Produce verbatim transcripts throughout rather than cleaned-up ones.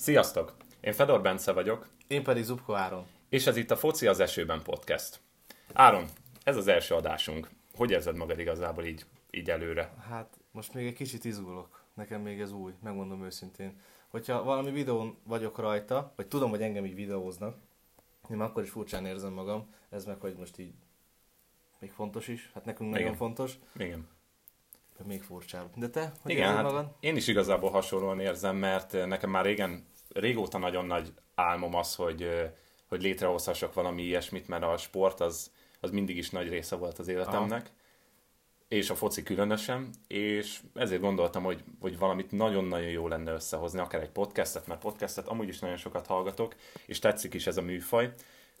Sziasztok! Én Fedor Bence vagyok. Én pedig Zupkó Áron. És ez itt a Foci az esőben podcast. Áron, ez az első adásunk. Hogy érzed magad igazából így, így előre? Hát most még egy kicsit izgulok. Nekem még ez új, megmondom őszintén. Hogyha valami videón vagyok rajta, vagy tudom, hogy engem így videóznak, én akkor is furcsán érzem magam. Ez meg, hogy most így még fontos is. Hát nekünk nagyon Igen. fontos. Igen. Még furcsább. De te? Hogy Igen, hát magad? Én is igazából hasonlóan érzem, mert nekem már régen, régóta nagyon nagy álmom az, hogy, hogy létrehozhassak valami ilyesmit, mert a sport az, az mindig is nagy része volt az életemnek, Aha. és a foci különösen, és ezért gondoltam, hogy, hogy valamit nagyon-nagyon jó lenne összehozni, akár egy podcastet, mert podcastet amúgy is nagyon sokat hallgatok, és tetszik is ez a műfaj,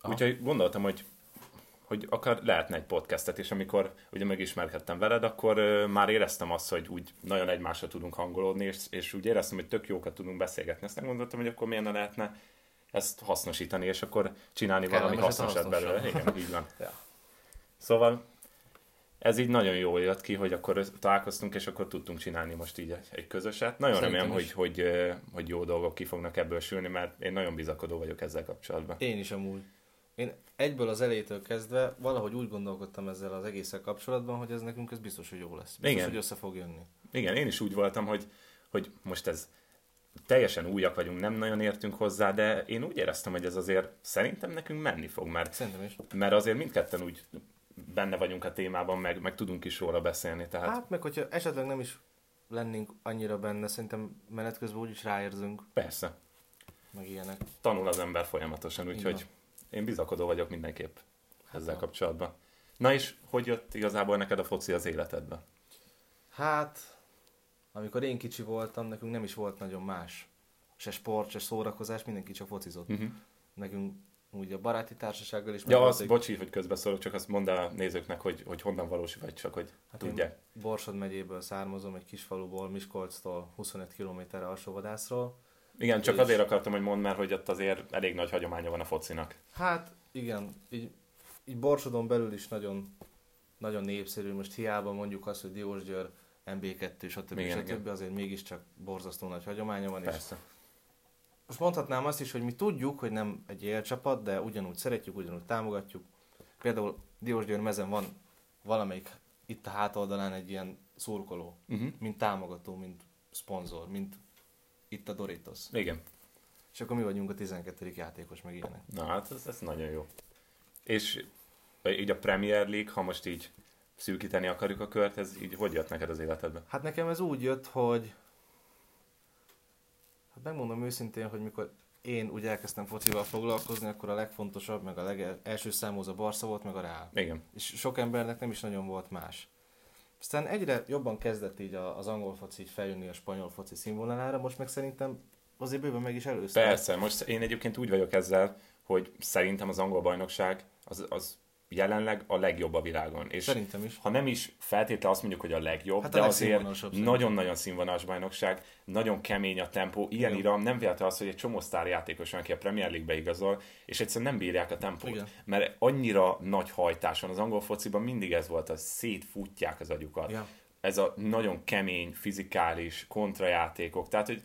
Aha. úgyhogy gondoltam, hogy hogy akár lehetne egy podcastet, és amikor ugye megismerkedtem veled, akkor ö, már éreztem azt, hogy úgy nagyon egymásra tudunk hangolódni, és, és úgy éreztem, hogy tök jókat tudunk beszélgetni. Aztán gondoltam, hogy akkor miért ne lehetne ezt hasznosítani, és akkor csinálni Kellem, valami hasznosat belőle. Igen, így van. Ja. Szóval ez így nagyon jól jött ki, hogy akkor találkoztunk, és akkor tudtunk csinálni most így egy közöset. Nagyon Szerintem remélem, hogy, hogy, hogy jó dolgok ki fognak ebből sülni, mert én nagyon bizakodó vagyok ezzel kapcsolatban. Én is amúgy. Én egyből az elejétől kezdve valahogy úgy gondolkodtam ezzel az egészen kapcsolatban, hogy ez nekünk ez biztos, hogy jó lesz. Biztos, Igen. hogy össze fog jönni. Igen, én is úgy voltam, hogy, hogy most ez teljesen újak vagyunk, nem nagyon értünk hozzá, de én úgy éreztem, hogy ez azért szerintem nekünk menni fog, mert, szerintem is. Mert azért mindketten úgy benne vagyunk a témában, meg, meg tudunk is róla beszélni. Tehát... Hát meg hogyha esetleg nem is lennénk annyira benne, szerintem menet közben úgyis ráérzünk. Persze. Meg ilyenek. Tanul az ember folyamatosan, úgyhogy... Én bizakodó vagyok mindenképp ezzel hát, kapcsolatban. Na és hogy jött igazából neked a foci az életedbe? Hát, amikor én kicsi voltam, nekünk nem is volt nagyon más. Se sport, se szórakozás, mindenki csak focizott. Uh-huh. Nekünk úgy a baráti társasággal is... Ja, azt, egy... bocsi, hogy közbeszólok, csak azt mondd a nézőknek, hogy, hogy honnan valós vagy, csak hogy hát tudják. Borsod megyéből származom, egy kis faluból, Miskolctól huszonöt kilométerre Alsóvadászról. Igen, csak és... azért akartam, hogy mondd, mert hogy ott azért elég nagy hagyománya van a focinak. Hát igen, így, így Borsodon belül is nagyon, nagyon népszerű, most hiába mondjuk azt, hogy Diósgyőr, em bé kettő, stb. Igen, stb. Igen. Azért mégiscsak borzasztó nagy hagyománya van. Persze. És most mondhatnám azt is, hogy mi tudjuk, hogy nem egy élcsapat, de ugyanúgy szeretjük, ugyanúgy támogatjuk. Például Diósgyőr mezen van valamelyik itt a hátoldalán egy ilyen szurkoló, uh-huh. mint támogató, mint szponzor, mint... Itt a Doritos. Igen. És akkor mi vagyunk a tizenkettedik játékos, meg ilyenek. Na hát, ez, ez nagyon jó. És így a Premier League, ha most így szűkíteni akarjuk a kört, ez így hogy jött neked az életedbe? Hát nekem ez úgy jött, hogy... Hát megmondom őszintén, hogy mikor én úgy elkezdtem focival foglalkozni, akkor a legfontosabb, meg a legelső számú az a Barca volt, meg a Real. Igen. És sok embernek nem is nagyon volt más. Aztán egyre jobban kezdett így az angol foci feljönni a spanyol foci színvonalára, most meg szerintem azért bőven meg is először. Persze, most én egyébként úgy vagyok ezzel, hogy szerintem az angol bajnokság az, az jelenleg a legjobb a világon. És szerintem is. Ha nem is feltétlenül azt mondjuk, hogy a legjobb, hát a de azért nagyon-nagyon színvonalas bajnokság, nagyon kemény a tempó, ilyen Igen. iram, nem véletlen az, hogy egy csomó sztárjátékos van, aki a Premier League-be igazol, és egyszerűen nem bírják a tempót. Igen. Mert annyira nagy hajtás van az angol fociban, mindig ez volt, hogy szétfutják az agyukat. Ja. Ez a nagyon kemény, fizikális kontrajátékok, tehát hogy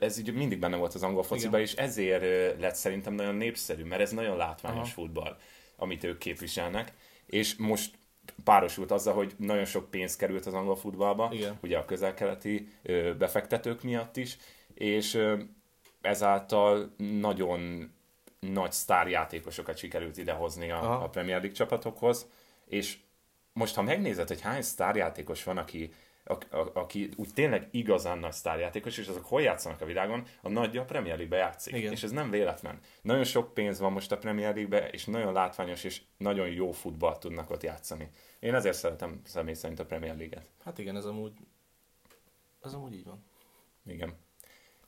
ez így mindig benne volt az angol fociban, Igen. és ezért lett szerintem nagyon népszerű, mert ez nagyon látványos Aha. futball, amit ők képviselnek, és most párosult azzal, hogy nagyon sok pénz került az angol futballba, Igen. ugye a közel-keleti befektetők miatt is, és ezáltal nagyon nagy sztárjátékosokat sikerült idehozni a, a Premier League csapatokhoz, és most ha megnézed, hogy hány sztárjátékos van, aki, a, a, aki úgy tényleg igazán nagy sztárjátékos, és azok hol játszanak a világon, a nagyja a Premier League-be játszik, Igen. és ez nem véletlen. Nagyon sok pénz van most a Premier League-be, és nagyon látványos, és nagyon jó futballt tudnak ott játszani. Én ezért szeretem személy szerint a Premier League-et. Hát igen, ez amúgy, ez amúgy így van. Igen.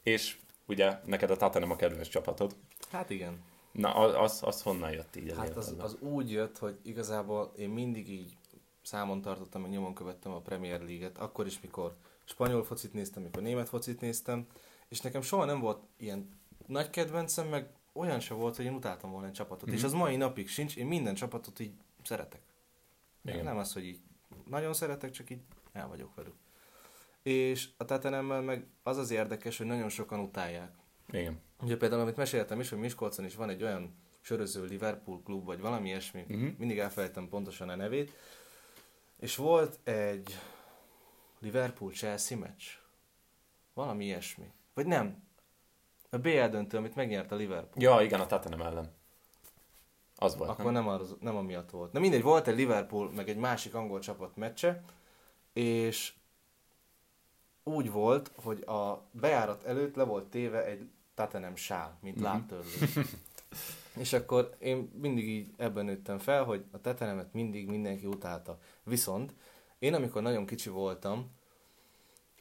És ugye neked a Tottenham a kedves csapatod. Hát igen. Na, az, az honnan jött így? Hát az, az úgy jött, hogy igazából én mindig így számon tartottam, meg nyomon követtem a Premier League-et, akkor is, mikor spanyol focit néztem, mikor német focit néztem, és nekem soha nem volt ilyen nagy kedvencem, meg olyan se volt, hogy én utáltam volna egy csapatot, mm-hmm. és az mai napig sincs, én minden csapatot így szeretek. Igen. Nem az, hogy így nagyon szeretek, csak így el vagyok velük. És a Tottenhammel meg az az érdekes, hogy nagyon sokan utálják. Igen. Ugye például, amit meséltem is, hogy Miskolcon is van egy olyan söröző Liverpool klub, vagy valami ilyesmi, uh-huh. mindig elfelejtem pontosan a nevét, és volt egy Liverpool-Chelsea meccs, valami ilyesmi, vagy nem, a bé el döntő, amit megnyert a Liverpool. Ja, igen, a Tottenham ellen. Az volt, Akkor nem? Akkor nem amiatt volt. Na mindegy, volt egy Liverpool, meg egy másik angol csapat meccse, és úgy volt, hogy a bejárat előtt le volt téve egy Tottenham sál, mint uh-huh. lábtörlő. És akkor én mindig így ebben nőttem fel, hogy a Tottenhamet mindig mindenki utálta. Viszont én, amikor nagyon kicsi voltam,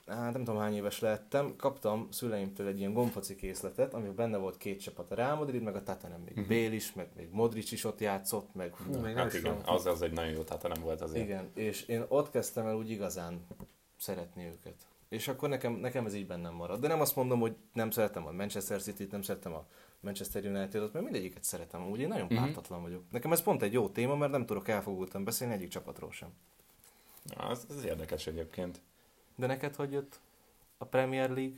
hát nem tudom hány éves lettem, kaptam szüleimtől egy ilyen gomfaci készletet, amiben benne volt két csapat, a Real Madrid, meg a Tottenham, még uh-huh. Bale is, meg még Modric is ott játszott, meg... Hú, Na, meg hát igen, az, az egy nagyon jó Tottenham volt azért. Igen, és én ott kezdtem el úgy igazán szeretni őket. És akkor nekem, nekem ez így bennem marad. De nem azt mondom, hogy nem szeretem a Manchester Cityt, nem szeretem a Manchester Unitedot, mert mindegyiket szeretem, úgy én nagyon uh-huh. pártatlan vagyok. Nekem ez pont egy jó téma, mert nem tudok elfogultan beszélni egyik csapatról sem. Az, az érdekes egyébként. De neked hogy jött a Premier League?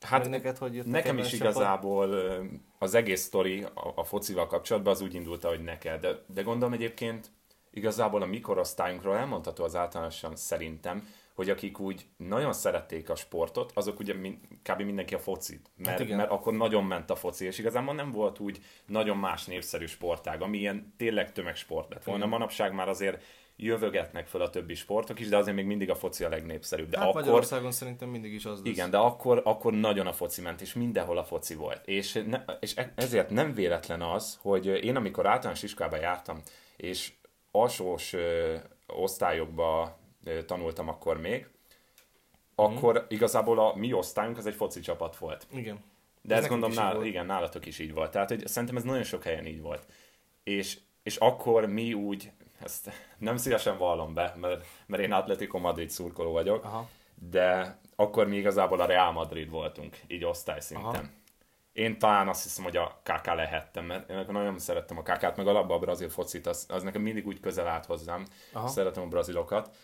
Hát neked hogy jött nekem is igazából az egész sztori a, a focival kapcsolatban az úgy indult, hogy neked. De, de gondolom egyébként igazából a mikorosztályunkról elmondható az általánosan szerintem, hogy akik úgy nagyon szerették a sportot, azok ugye min, kb. Mindenki a focit. Mert, hát mert akkor nagyon ment a foci, és igazából nem volt úgy nagyon más népszerű sportág, ami ilyen tényleg tömegsport lett volna. Manapság már azért jövögetnek fel a többi sportok is, de azért még mindig a foci a legnépszerűbb. De hát akkor, Magyarországon szerintem mindig is az lesz. Igen, de akkor, akkor nagyon a foci ment, és mindenhol a foci volt. És, ne, és ezért nem véletlen az, hogy én amikor általános iskolában jártam, és alsós ö, osztályokba ö, tanultam akkor még, akkor mm. igazából a mi osztályunk az egy foci csapat volt. Igen. De ez ezt gondolom, nála, igen, nálatok is így volt. Tehát hogy szerintem ez nagyon sok helyen így volt. És, és akkor mi úgy... Ezt nem szívesen vallom be, mert, mert én Atletico Madrid szurkoló vagyok, Aha. de akkor mi igazából a Real Madrid voltunk, így osztályszinten. Aha. Én talán azt hiszem, hogy a ká ká lehettem, mert én nagyon szerettem a ká ká-t, meg alapban a brazil focit, az, az nekem mindig úgy közel állt hozzám, Aha. szeretem a brazilokat.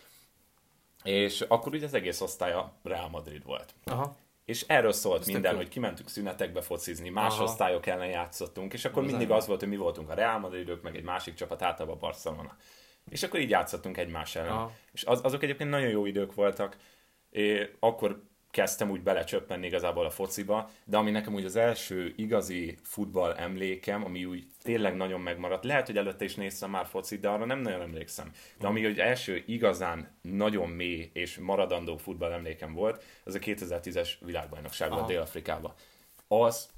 És akkor ugye az egész osztály a Real Madrid volt. Aha. És erről szólt Ezt minden, hogy kimentünk szünetekbe focizni, más Aha. osztályok ellen játszottunk, és akkor az mindig az volt, hogy mi voltunk a Real Madridok, meg egy másik csapat, általában a Barcelona. És akkor így játszottunk egymás ellen. Aha. És az, azok egyébként nagyon jó idők voltak. É, akkor kezdtem úgy belecsöppenni igazából a fociba, de ami nekem úgy az első igazi futball emlékem, ami úgy tényleg nagyon megmaradt, lehet, hogy előtte is néztem már focit, de arra nem nagyon emlékszem. De ami az első igazán nagyon mély és maradandó futball emlékem volt, az a kétezer-tízes világbajnokság volt Dél-Afrikában. Az,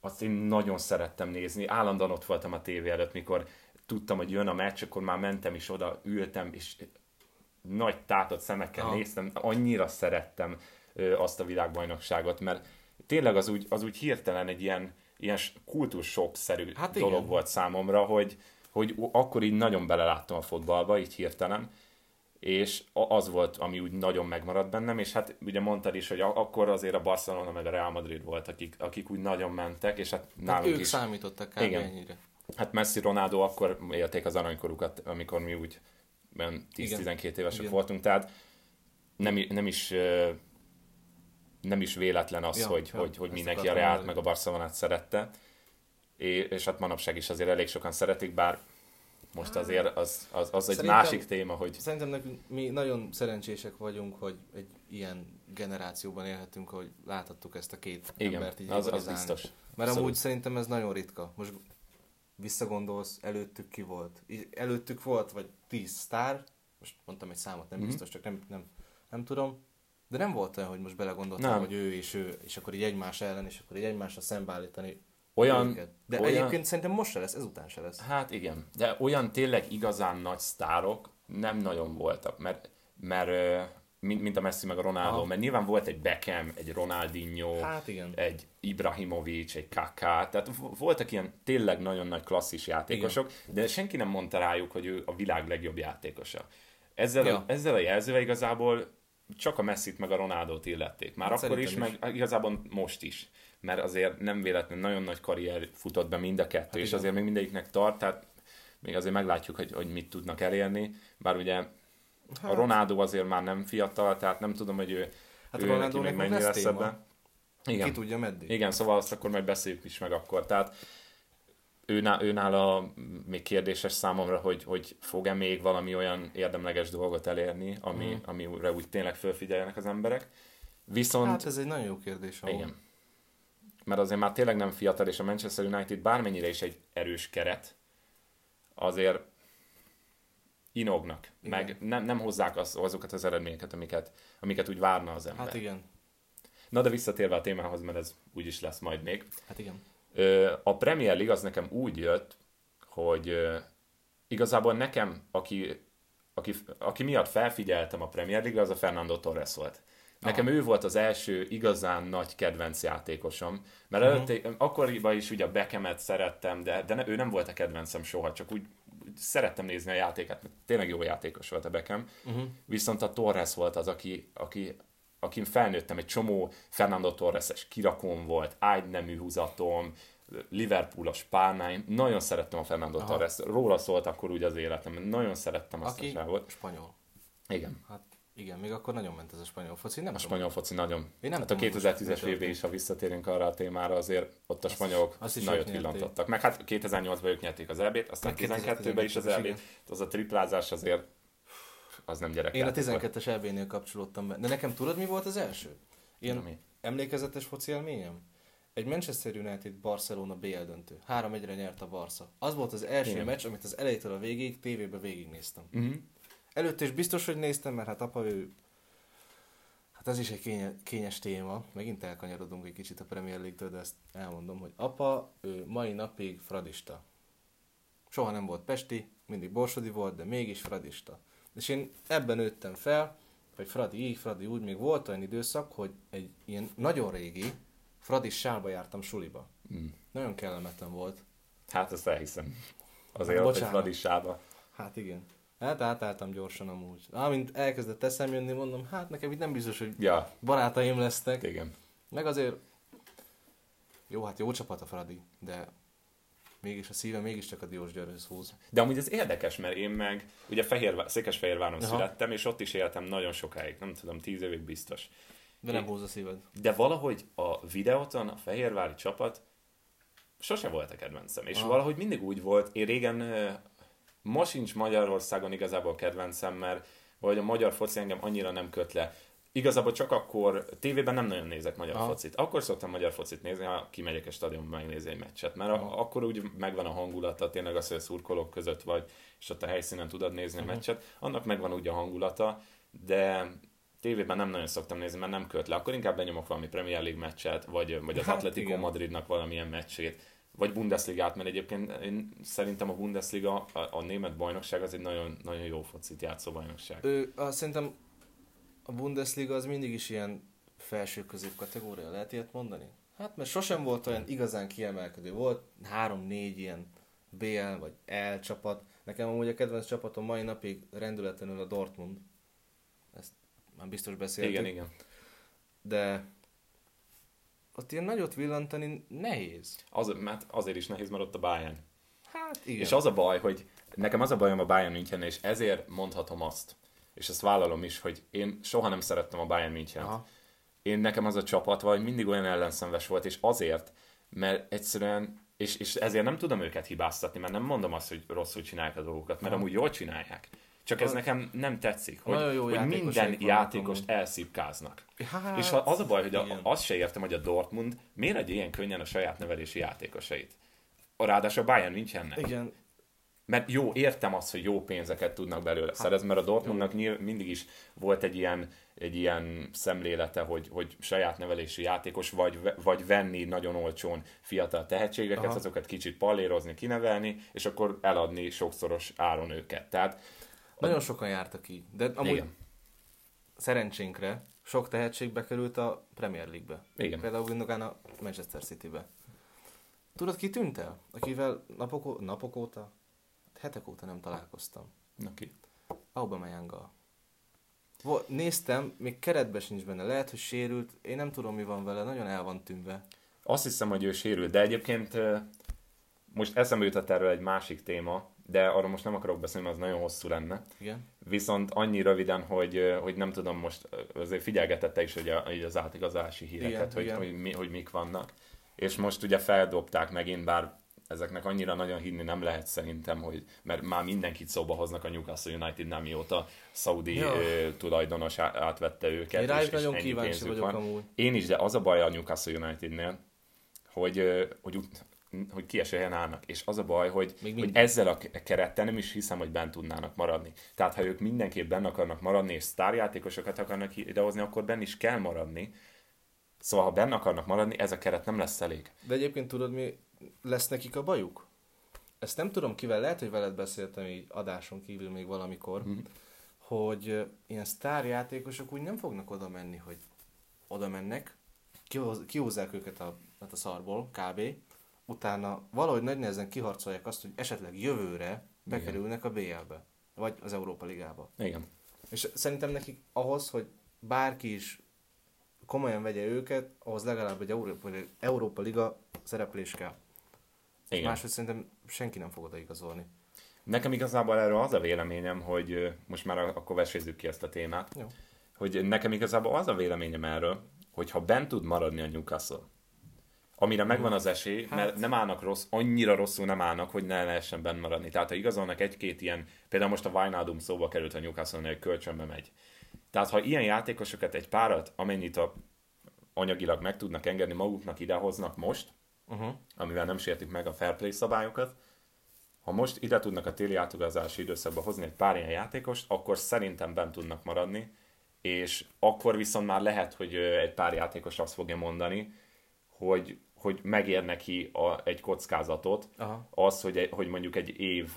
azt én nagyon szerettem nézni, állandóan ott voltam a tévé előtt, mikor tudtam, hogy jön a meccs, akkor már mentem is oda, ültem, és nagy tátott szemekkel Aha. néztem, annyira szerettem azt a világbajnokságot, mert tényleg az úgy, az úgy hirtelen egy ilyen, ilyen kultúrsokk-szerű hát dolog igen. volt számomra, hogy, hogy akkor így nagyon beleláttam a fotballba, így hirtelen, és az volt, ami úgy nagyon megmaradt bennem, és hát ugye mondtad is, hogy akkor azért a Barcelona meg a Real Madrid volt, akik, akik úgy nagyon mentek, és hát nálunk hát ők is... számítottak kb. Ennyire. Hát Messi, Ronaldo akkor élték az aranykorukat, amikor mi úgy tíz-tizenkét évesek igen. voltunk, tehát nem, nem is... nem is véletlen az, ja, hogy, ja, hogy, hogy mindenki a Reált meg a Barcelonát szerette, és, és hát manapság is azért elég sokan szeretik, bár most azért az, az, az egy másik téma, hogy... Szerintem nekünk, mi nagyon szerencsések vagyunk, hogy egy ilyen generációban élhetünk, ahogy láthattuk ezt a két Igen, embert így az, az biztos. Mert Abszolút. Amúgy szerintem ez nagyon ritka. Most visszagondolsz, előttük ki volt? Előttük volt, vagy tíz sztár, most mondtam egy számot, nem mm-hmm. biztos, csak nem, nem, nem tudom. De nem volt olyan, hogy most belegondoltam, nem. hogy ő és ő, és akkor így egymás ellen, és akkor így egymásra szembeállítani olyan, őket. De olyan... egyébként szerintem most se lesz, ezután se lesz. Hát igen, de olyan tényleg igazán nagy sztárok nem nagyon voltak, mert, mert mint, mint a Messi meg a Ronaldo, Aha. mert nyilván volt egy Beckham, egy Ronaldinho, hát egy Ibrahimović, egy Kaká, tehát voltak ilyen tényleg nagyon nagy klasszis játékosok, igen. de senki nem mondta rájuk, hogy ő a világ legjobb játékosa. Ezzel, ja. ezzel a jelzővel igazából csak a Messit meg a Ronaldót illették. Már hát akkor is, is, meg igazából most is. Mert azért nem véletlenül nagyon nagy karrier futott be mind a kettő, hát és igen. azért még mindegyiknek tart, tehát még azért meglátjuk, hogy, hogy mit tudnak elérni. Bár ugye hát. A Ronaldo azért már nem fiatal, tehát nem tudom, hogy ő, hát ő neki még mennyi lesz ebben. Igen. Ki tudja meddig. Igen, szóval azt akkor majd beszéljük is meg akkor. Tehát őná, őnála még kérdéses számomra, hogy, hogy fog-e még valami olyan érdemleges dolgot elérni, ami, mm. amire úgy tényleg felfigyeljenek az emberek. Viszont... Hát ez egy nagyon jó kérdés. Ahol... Igen. Mert azért már tényleg nem fiatal, és a Manchester United bármennyire is egy erős keret, azért inognak. Igen. Meg nem, nem hozzák az, azokat az eredményeket, amiket, amiket úgy várna az ember. Hát igen. Na de visszatérve a témához, mert ez úgyis lesz majd még. Hát igen. A Premier League az nekem úgy jött, hogy igazából nekem, aki, aki, aki miatt felfigyeltem a Premier League-re, az a Fernando Torres volt. Nekem Aha. ő volt az első igazán nagy kedvenc játékosom, mert uh-huh. előtte, akkoriban is ugye a Beckhamet szerettem, de, de ne, ő nem volt a kedvencem soha, csak úgy szerettem nézni a játékát, mert tényleg jó játékos volt a Beckham, uh-huh. viszont a Torres volt az, aki, aki, akin felnőttem, egy csomó Fernando Torres-es kirakón volt, ágynemű húzatom, Liverpool-os párnáim, nagyon szerettem a Fernando Aha. Torres, róla szólt akkor úgy az életem, nagyon szerettem azt a sávot. Aki spanyol. Igen. Hát. Igen, még akkor nagyon ment ez a spanyol foci, nem A tudom. spanyol foci nagyon. Én nem hát a kétezer-tízes évben is, ha visszatérünk arra a témára, azért ott a azt spanyolok nagyot villantottak. Meg hát kétezer-nyolcban ők nyerték az é bé-t, aztán tizenkettőben is az é bé-t. Az a triplázás azért, az nem gyerek. Én a tizenkettes é bé-nél kapcsolódtam be. De nekem tudod, mi volt az első? Ilyen emlékezetes foci élményem? Egy Manchester United Barcelona bé el döntő. három egyre nyert a Barca. Az volt az első Igen. meccs, amit az elejétől a végig tévébe végignéztem. Uh-huh. Előtt is biztos, hogy néztem, mert hát apa ő... Hát ez is egy kénye, kényes téma. Megint elkanyarodunk egy kicsit a Premier League-től, de ezt elmondom, hogy apa ő mai napig fradista. Soha nem volt pesti, mindig borsodi volt, de mégis fradista. És én ebben nőttem fel, hogy fradi így, fradi úgy, még volt olyan időszak, hogy egy ilyen nagyon régi fradis sálba jártam suliba. Mm. Nagyon kellemetlen volt. Hát ezt elhiszem. Azért hát, ott egy fradis sálba. Hát igen. Hát átálltam gyorsan amúgy. Amint elkezdett eszem jönni, mondom, hát nekem itt nem biztos, hogy ja. barátaim lesznek. Igen. Meg azért, jó, hát jó csapat a Fradi, de mégis a szíve mégiscsak a Diósgyőrhöz húz. De amúgy ez érdekes, mert én meg, ugye Fehérvá- Székesfehérváron Aha. születtem, és ott is éltem nagyon sokáig, nem tudom, tíz évig biztos. De nem húz a szíved. De valahogy a videóton a fehérvári csapat sose volt a kedvencem, és Aha. valahogy mindig úgy volt, én régen... Ma sincs Magyarországon igazából kedvencem, mert vagy a magyar foci engem annyira nem köt le. Igazából csak akkor, tévében nem nagyon nézek magyar Aha. focit. Akkor szoktam magyar focit nézni, ha kimegyek a stadionban megnézni egy meccset. Mert Aha. akkor úgy megvan a hangulata, tényleg az, hogy a szurkolók között vagy, és ott a helyszínen tudod nézni Aha. a meccset. Annak megvan úgy a hangulata, de tévében nem nagyon szoktam nézni, mert nem köt le. Akkor inkább benyomok valami Premier League meccset, vagy, vagy az hát, Atletico igen. Madridnak valamilyen meccsét. Vagy Bundesligát, mert egyébként én szerintem a Bundesliga, a, a német bajnokság az egy nagyon, nagyon jó focit játszó bajnokság. Ő, azt szerintem a Bundesliga az mindig is ilyen felső-közép kategória, lehet ilyet mondani? Hát mert sosem volt olyan igazán kiemelkedő, volt három-négy ilyen bé el vagy el csapat. Nekem amúgy a kedvenc csapatom mai napig rendületlenül a Dortmund. Ezt már biztos beszéltük. Igen, igen. De... Ott ilyen nagyot villantani nehéz. Az, mert azért is nehéz, mert ott a Bayern. Hát igen. És az a baj, hogy nekem az a bajom a Bayern München, és ezért mondhatom azt, és ezt vállalom is, hogy én soha nem szerettem a Bayern Münchent. Aha. Én nekem az a csapat vagy mindig olyan ellenszenves volt, és azért, mert egyszerűen, és, és ezért nem tudom őket hibáztatni, mert nem mondom azt, hogy rosszul csinálják a dolgokat, mert Aha. amúgy jól csinálják. Csak ez nekem nem tetszik, hogy, hogy minden játékost elszipkáznak. Hát, és az a baj, hogy a, azt se értem, hogy a Dortmund miért adja ilyen könnyen a saját nevelési játékosait. Ráadásul a Bayern nincsenek. Igen. Mert jó, értem azt, hogy jó pénzeket tudnak belőle hát, szerezni, mert a Dortmundnak nyilv, mindig is volt egy ilyen, egy ilyen szemlélete, hogy, hogy saját nevelési játékos, vagy, vagy venni nagyon olcsón fiatal tehetségeket, Aha. azokat kicsit pallérozni, kinevelni, és akkor eladni sokszoros áron őket. Tehát nagyon sokan jártak így, de amúgy Igen. szerencsénkre sok tehetségbe került a Premier League-be. Igen. Például Gündogan a Manchester City-be. Tudod, ki tűnt el? Akivel napok, napok óta, hetek óta nem találkoztam. Na ki? Aubameyanggal. Néztem, még keretben sincs benne, lehet, hogy sérült, én nem tudom, mi van vele, nagyon el van tűnve. Azt hiszem, hogy ő sérült, de egyébként most eszembe jutott erről egy másik téma, de arról most nem akarok beszélni, mert az nagyon hosszú lenne. Igen. Viszont annyi röviden, hogy, hogy nem tudom most, azért figyelgetette is hogy a, az átigazási híreket, igen, hogy, igen. Hogy, hogy mik vannak. És most ugye feldobták megint, bár ezeknek annyira nagyon hinni nem lehet szerintem, hogy, mert már mindenkit szóba hoznak a Newcastle United-nál, mióta szaudi ja. tulajdonos átvette őket. Én rá is nagyon kíváncsi vagyok van. amúgy. Én is, de az a baj a Newcastle Unitednél, hogy, hogy, hogy kiesően állnak. És az a baj, hogy, hogy ezzel a kerettel nem is hiszem, hogy bent tudnának maradni. Tehát ha ők mindenképp benn akarnak maradni, és sztárjátékosokat akarnak idehozni, akkor benn is kell maradni. Szóval ha benn akarnak maradni, ez a keret nem lesz elég. De egyébként tudod mi... Lesz nekik a bajuk? Ezt nem tudom kivel, lehet, hogy veled beszéltem így adáson kívül még valamikor, mm-hmm. hogy ilyen sztárjátékosok úgy nem fognak oda menni, hogy oda mennek, kihúzzák őket a, hát a szarból, kb. Utána valahogy nagy nehezen kiharcolják azt, hogy esetleg jövőre bekerülnek a bé el-be, vagy az Európa Ligába. Igen. És szerintem nekik ahhoz, hogy bárki is komolyan vegye őket, ahhoz legalább egy Európa, Európa Liga szereplés kell. Igen. Máshogy szerintem senki nem fog oda igazolni. Nekem igazából erről az a véleményem, hogy most már akkor vesézzük ki ezt a témát, jó. Hogy nekem igazából az a véleményem erről, hogy ha bent tud maradni a Newcastle, amire megvan az esély, hát. Mert nem állnak rossz, annyira rosszul nem állnak, hogy ne lehessen benn maradni. Tehát ha igazolnak egy-két ilyen, például most a Wijnaldum szóba került a Newcastle-nél, hogy kölcsönbe megy. Tehát ha ilyen játékosokat, egy párat, amennyit a anyagilag meg tudnak engedni, maguknak idehoznak most, uh-huh. amivel nem sértik meg a fair play szabályokat, ha most ide tudnak a téli átugazási időszakba hozni egy pár ilyen játékost, akkor szerintem bent tudnak maradni, és akkor viszont már lehet, hogy egy pár játékos azt fogja mondani, hogy, hogy megér neki a, egy kockázatot, aha. az, hogy, hogy mondjuk egy, év,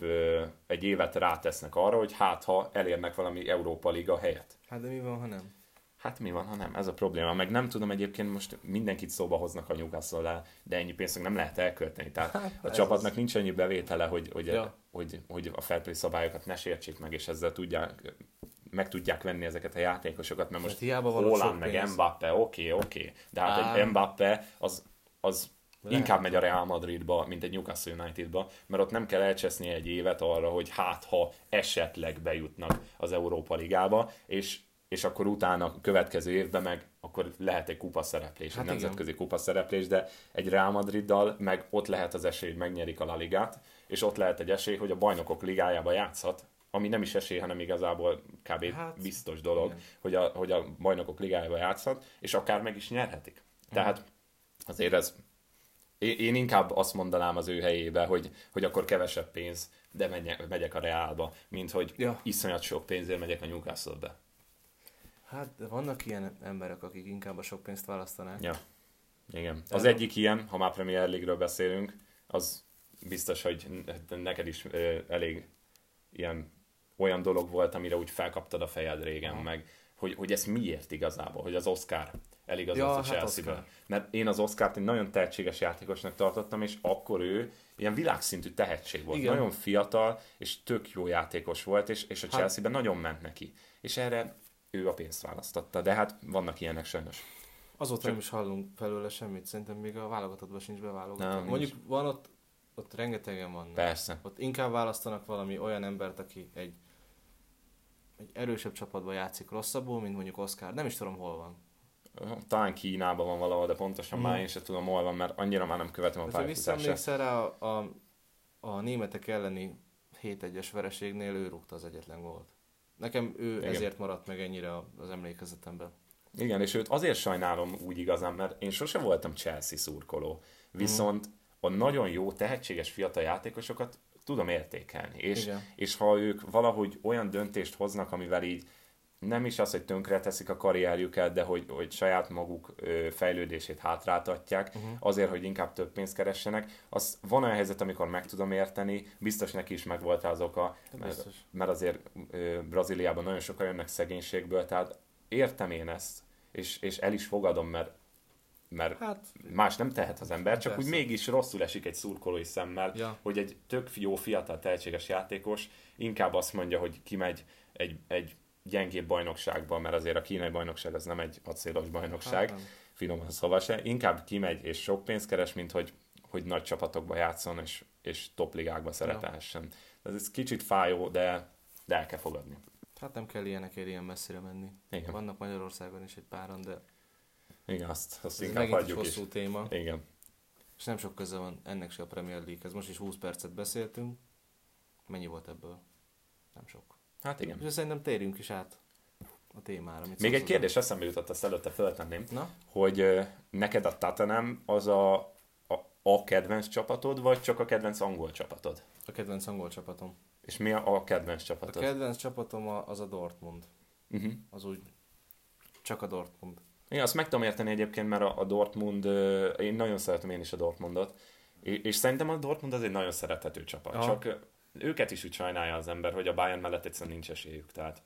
egy évet rátesznek arra, hogy hát ha elérnek valami Európa Liga helyet. Hát de mi van, ha nem? Hát mi van, ha nem? Ez a probléma. Meg nem tudom, egyébként most mindenkit szóba hoznak a Newcastle-nál, de ennyi pénzt nem lehet elkölteni. Tehát hát, a csapatnak az... nincs annyi bevétele, hogy, hogy, ja. hogy, hogy a fair play szabályokat ne sértsék meg, és ezzel tudják, meg tudják venni ezeket a játékosokat. Mert most Haaland meg pénz. Mbappé, oké, oké. De hát Á. egy Mbappé az, az inkább megy a Real Madridba, mint egy Newcastle Unitedba, mert ott nem kell elcseszni egy évet arra, hogy hát ha esetleg bejutnak az Európa Ligába, és és akkor utána a következő évben meg akkor lehet egy kupaszereplés, hát egy igen. nemzetközi kupaszereplés, de egy Real Madriddal meg ott lehet az esély, hogy megnyerik a La Ligát, és ott lehet egy esély, hogy a Bajnokok Ligájába játszhat, ami nem is esély, hanem igazából kb. Hát, biztos dolog, hogy a, hogy a Bajnokok Ligájába játszhat, és akár meg is nyerhetik. Tehát azért ez, én inkább azt mondanám az ő helyébe, hogy, hogy akkor kevesebb pénz, de menjek, megyek a Realba, mint hogy ja. iszonyat sok pénzért megyek a Newcastle-be. Hát vannak ilyen emberek, akik inkább a sok pénzt választanák. Ja, igen. Az de... egyik ilyen, ha már Premier League-ről beszélünk, az biztos, hogy neked is ö, elég ilyen olyan dolog volt, amire úgy felkaptad a fejed régen, ha. Meg hogy, hogy ez miért igazából, hogy az Oscar eligazolt ja, a Chelsea-ből. Hát mert én az Oscart egy nagyon tehetséges játékosnak tartottam, és akkor ő ilyen világszintű tehetség volt. Igen. Nagyon fiatal, és tök jó játékos volt, és, és a Chelsea-ben hát... nagyon ment neki. És erre... ő a pénzt választotta, de hát vannak ilyenek sajnos. Azóta Csak... nem is hallunk felőle semmit, szerintem még a válogatottban sincs beválogatva. Mondjuk is. Van ott, ott rengetegen vannak. Persze. Ott inkább választanak valami olyan embert, aki egy, egy erősebb csapatban játszik rosszabbul, mint mondjuk Oscar. Nem is tudom, hol van. Talán Kínában van valahol, de pontosan hmm. már én sem tudom, hol van, mert annyira már nem követem a pályafutását. Visszaemlékszel rá a, a, a németek elleni hét egyes vereségnél, ő rúgta az egyetlen gólt. Nekem ő igen. ezért maradt meg ennyire az emlékezetemben. Igen, és őt azért sajnálom úgy igazán, mert én sose voltam Chelsea szurkoló. Viszont mm. a nagyon jó, tehetséges fiatal játékosokat tudom értékelni. És, és ha ők valahogy olyan döntést hoznak, amivel így nem is az, hogy tönkre teszik a karrierjüket, de hogy, hogy saját maguk fejlődését hátráltatják, uh-huh. azért, hogy inkább több pénzt keressenek. Az van olyan helyzet, amikor meg tudom érteni, biztos neki is megvolt az oka, mert, mert azért ö, Brazíliában nagyon sokan jönnek szegénységből, tehát értem én ezt, és, és el is fogadom, mert, mert hát, más nem tehet az ember, csak persze. úgy mégis rosszul esik egy szurkolói szemmel, ja. hogy egy tök jó, fiatal, tehetséges játékos inkább azt mondja, hogy kimegy egy, egy gyengébb bajnokságban, mert azért a kínai bajnokság az nem egy acélos bajnokság, hát, finoman szóval se, inkább kimegy és sok pénzt keres, mint hogy, hogy nagy csapatokba játszon és, és top ligákba szerepelhessen. ez kicsit fájó, de, de el kell fogadni. Hát nem kell ilyenekért ilyen messzire menni. Igen. Vannak Magyarországon is egy páran, de igen, azt, azt ez megint egy hosszú is. Téma. Igen. És nem sok köze van ennek se a Premier League-hez. Most is húsz percet beszéltünk. Mennyi volt ebből? Nem sok. Hát igen. És szerintem térjünk is át a témára. Még szóval egy kérdés eszembe jutott, azt előtte feltenném, na? Hogy uh, neked a Tottenham az a, a, a kedvenc csapatod, vagy csak a kedvenc angol csapatod? A kedvenc angol csapatom. És mi a, a kedvenc csapatod? A kedvenc csapatom a, az a Dortmund. Uh-huh. Az úgy csak a Dortmund. Igen, azt meg tudom érteni egyébként, mert a, a Dortmund, uh, én nagyon szeretem én is a Dortmundot, és, és szerintem a Dortmund az egy nagyon szerethető csapat. Aha. Csak őket is úgy sajnálja az ember, hogy a Bayern mellett egyszerűen nincs esélyük, tehát.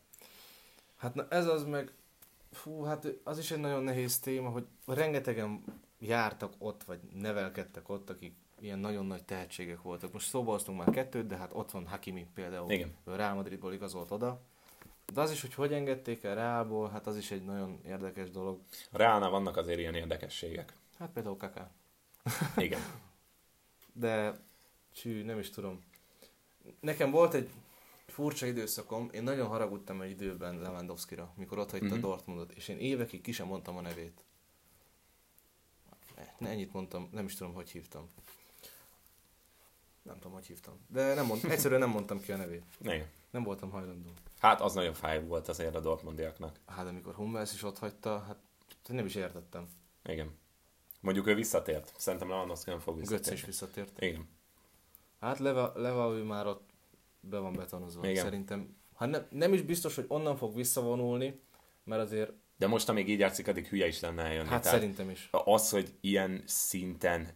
Hát na ez az meg, fú, hát az is egy nagyon nehéz téma, hogy rengetegen jártak ott, vagy nevelkedtek ott, akik ilyen nagyon nagy tehetségek voltak. Most szóba hoztunk már kettőt, de hát ott van Hakimi például, igen. Real Madridból igazolt oda. De az is, hogy hogy engedték el Realból, hát az is egy nagyon érdekes dolog. A Realnál vannak azért ilyen érdekességek. Hát például Kaká. Igen. De csű, nem is tudom. Nekem volt egy furcsa időszakom, én nagyon haragudtam egy időben Lewandowskira, mikor otthagyta mm-hmm. a Dortmundot, és én évekig ki sem mondtam a nevét. Ne, ennyit mondtam, nem is tudom, hogy hívtam. Nem tudom, hogy hívtam. De nem mond, egyszerűen nem mondtam ki a nevét. Igen. Nem voltam hajlandó. Hát az nagyon fáj volt azért a Dortmundiaknak. Hát amikor Hummels is otthagyta, hát nem is értettem. Igen. Mondjuk ő visszatért. Szerintem Lewandowski nem fog visszatérni. Götze is visszatért. Igen. Hát Leva, Leva ő már ott be van betonozva. Igen. Szerintem. Hát ne, nem is biztos, hogy onnan fog visszavonulni, mert azért... De most, amíg így játszik, addig hülye is lenne eljönni. Hát tehát szerintem is. Az, hogy ilyen szinten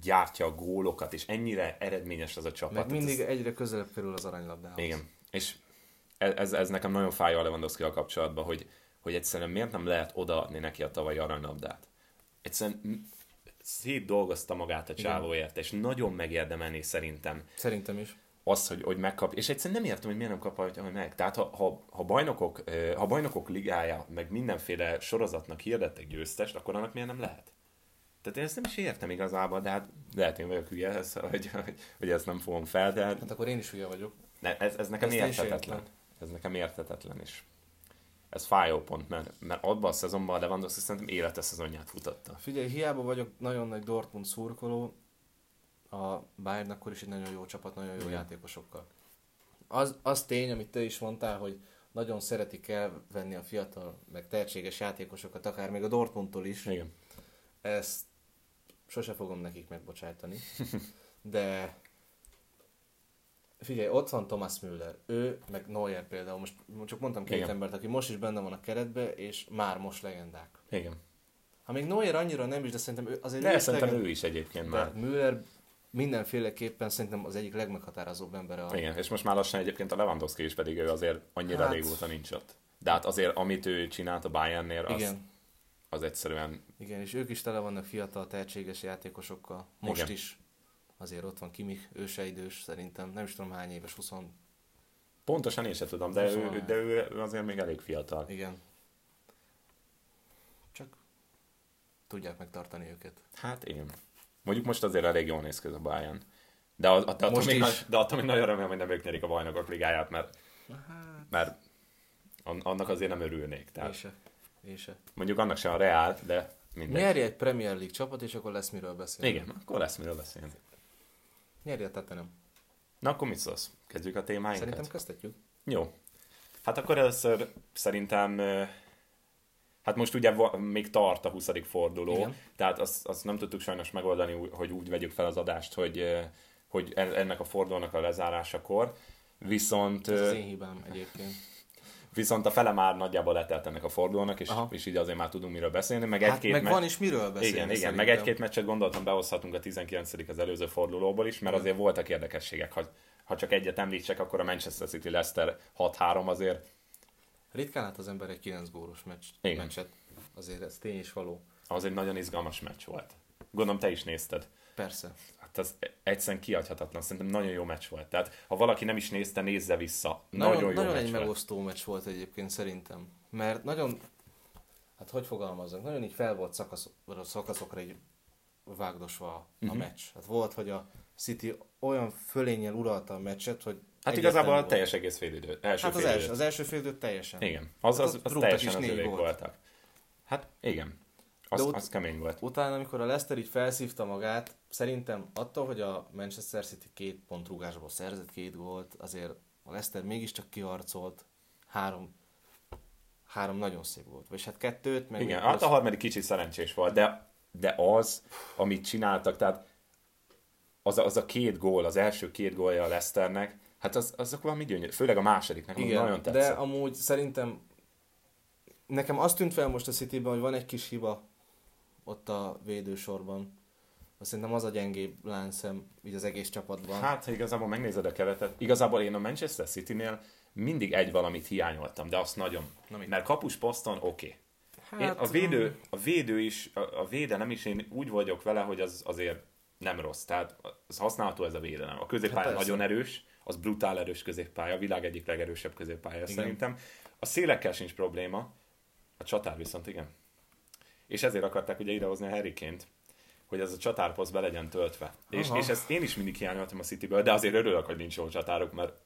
gyártja a gólokat, és ennyire eredményes az a csapat. Meg mindig ez... egyre közelebb kerül az aranylabdához. Igen. És ez, ez nekem nagyon fájja a Lewandowskival kapcsolatban, hogy, hogy egyszerűen miért nem lehet odaadni neki a tavalyi aranylabdát. Egyszerűen... szétdolgozta magát a csávóért, és nagyon megérdemelné szerintem. Szerintem is. Az, hogy, hogy megkapja. És egyszerűen nem értem, hogy miért nem kapja meg. Tehát ha, ha, ha, bajnokok, ha bajnokok ligája, meg mindenféle sorozatnak hirdettek győztest, akkor annak miért nem lehet? Tehát én ezt nem is értem igazából, de hát lehet én vagyok hülye, hogy, hogy ezt nem fogom fel. De... Hát akkor én is hülye vagyok. Ne, ez, ez nekem ezt érthetetlen. Ez nekem érthetetlen is. Ez fájó pont, mert, mert abban a szezonban Lewandowski szerintem élete szezonját futatta. Figyelj, hiába vagyok nagyon nagy Dortmund szurkoló, a Bayern akkor is egy nagyon jó csapat, nagyon jó igen. játékosokkal. Az, az tény, amit te is mondtál, hogy nagyon szeretik elvenni a fiatal, meg tehetséges játékosokat, akár még a Dortmundtól is. Igen. Ezt sose fogom nekik megbocsájtani. De... Figyelj, ott van Thomas Müller, ő, meg Neuer például, most csak mondtam két igen. embert, aki most is benne van a keretbe, és már most legendák. Igen. Ha még Neuer annyira nem is, de szerintem ő azért... De szerintem legend... ő is egyébként már. De Müller mindenféleképpen szerintem az egyik legmeghatározóbb ember a... Igen, és most már lassan egyébként a Lewandowski is, pedig ő azért annyira hát... régóta nincs ott. De hát azért, amit ő csinált a Bayernnél, az, az egyszerűen... Igen, és ők is tele vannak fiatal, tehetséges játékosokkal, most igen. is. Azért ott van Kimmich, ő se idős, szerintem, nem is tudom hány éves, húsz. Pontosan én se tudom, de, ő, de ő azért még elég fiatal. Igen. Csak tudják megtartani őket. Hát én. Mondjuk most azért elég jól néz ki a Bayern. De attól még nagyon remélem, hogy nem ők nyerik a bajnokok ligáját, mert, hát... mert annak azért nem örülnék. Tehát... Én se. Én se. Mondjuk annak sem a Real, de mindegy. Nyerj egy Premier League csapat, és akkor lesz miről beszélni. Igen, akkor lesz miről beszélni. Nyerj a Tottenham. Na akkor mit szólsz? Kezdjük a témáinkat? Szerintem kezdhetjük. Jó. Hát akkor először szerintem, hát most ugye még tart a huszadik forduló, igen. tehát azt, azt nem tudtuk sajnos megoldani, hogy úgy vegyük fel az adást, hogy, hogy ennek a fordulónak a lezárásakor. Viszont... Ez az én hibám egyébként. Viszont a fele már nagyjából letelt ennek a fordulónak, és, és így azért már tudunk miről beszélni. Meg, hát, egy-két meg me- van is miről beszélni. Igen, igen, meg egy-két meccset gondoltam behozhatunk a tizenkilencedik az előző fordulóból is, mert igen. azért voltak érdekességek. Ha, ha csak egyet említsek, akkor a Manchester City Leicester hat-három azért. Ritkán lát az ember egy kilenc gólos meccs, meccset. Azért ez tény és való. Az egy nagyon izgalmas meccs volt. Gondolom te is nézted. Persze. Hát az egyszerűen kiadhatatlan, szerintem nagyon jó meccs volt. Tehát ha valaki nem is nézte, nézze vissza. Nagyon, nagyon jó nagyon meccs volt. Nagyon egy megosztó meccs volt egyébként szerintem. Mert nagyon, hát hogy fogalmazzak, nagyon így fel volt szakasz, szakaszokra így vágdosva a uh-huh. meccs. Hát volt, hogy a City olyan fölénnyel uralta a meccset, hogy... Hát igazából a teljes egész félidő. Első hát az, fél első, az első félidőt teljesen. Igen, az, az, az, az teljesen az övék volt. voltak. Hát igen, az, ut- az kemény volt. Utána, amikor a Leicester így felszívta magát, szerintem attól, hogy a Manchester City két pont rúgásból szerzett két gólt, azért a Leicester mégiscsak kiharcolt három három nagyon szép gólt. És hát kettőt... Meg igen, hát plusz... a harmadik kicsit szerencsés volt, de, de az, amit csináltak, tehát az a, az a két gól, az első két gólja a Leicesternek, hát az, azok valami gyönyörű, főleg a másodiknak, igen, nagyon tetszett. De amúgy szerintem nekem azt tűnt fel most a Cityben, hogy van egy kis hiba ott a védősorban. Azt szerintem az a gyengébb láncszem így az egész csapatban. Hát, ha igazából megnézed a keretet, igazából én a Manchester Citynél mindig egy valamit hiányoltam, de azt nagyon. Na, mert kapus poszton oké. Okay. Hát, a, védő, a védő is, a, a védelem is, én úgy vagyok vele, hogy az azért nem rossz. Tehát az használható ez a védelem. A középpálya hát nagyon erős, az brutál erős középpálya, a világ egyik legerősebb középpálya, igen, szerintem. A szélekkel sincs probléma, a csatár viszont igen. És ezért akarták ugye idehozni a Harry Kane-t, hogy ez a csatárposzt be legyen töltve. És, és ezt én is mindig hiányoltam a Cityből, de azért örülök, hogy nincs jó csatárok, mert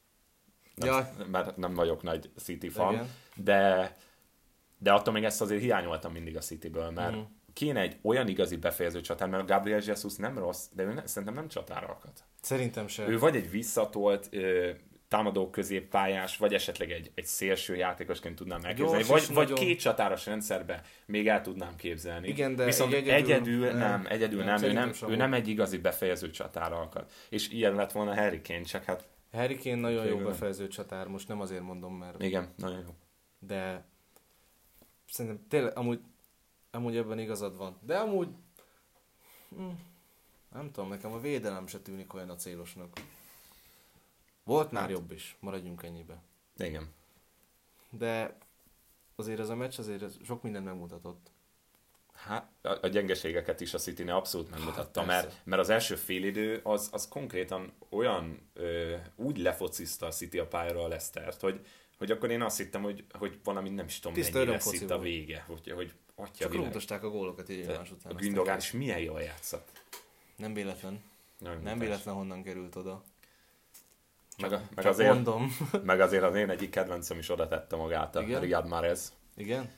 nem, mert nem vagyok nagy City fan, de, de attól még ezt azért hiányoltam mindig a Cityből, mert mm. kéne egy olyan igazi befejező csatár, mert Gabriel Jesus nem rossz, de ő ne, szerintem nem csatára akad. Szerintem sem. Ő vagy egy visszatolt ö, támadó középpályás, vagy esetleg egy, egy szélső játékosként tudnám elképzelni, vagy, vagy nagyon... két csatáros rendszerbe még el tudnám képzelni. Igen, de viszont egy egyedül, egyedül nem, egyedül nem, nem, ő, nem ő nem egy igazi befejező csatára akad. És ilyen lett volna Harry Kane, csak hát Harry Kane nagyon jó befejező csatár, most nem azért mondom, mert... Igen, nagyon jó. De szerintem tényleg, amúgy, amúgy ebben igazad van. De amúgy, hm, nem tudom, nekem a védelem se tűnik olyan a célosnak. Volt már hát jobb is, maradjunk ennyibe. Igen. De azért ez a meccs azért sok mindent megmutatott. Hát a gyengeségeket is a Citynél abszolút megmutatta, mert, mert az első félidő az, az konkrétan olyan ö, úgy lefocizta a City a pályára a Leicestert, hogy, hogy akkor én azt hittem, hogy, hogy valami nem is tudom mennyi lesz itt a vége. Hogy, hogy csak rúgdosták a gólokat így egymás után. A Gündogan is milyen jól játszott. Nem véletlen. Nem, nem véletlen honnan került oda. Csak, meg, meg, azért, mondom. meg azért az én egyik kedvencem is oda tette magát a Riyad Mahrez. Igen?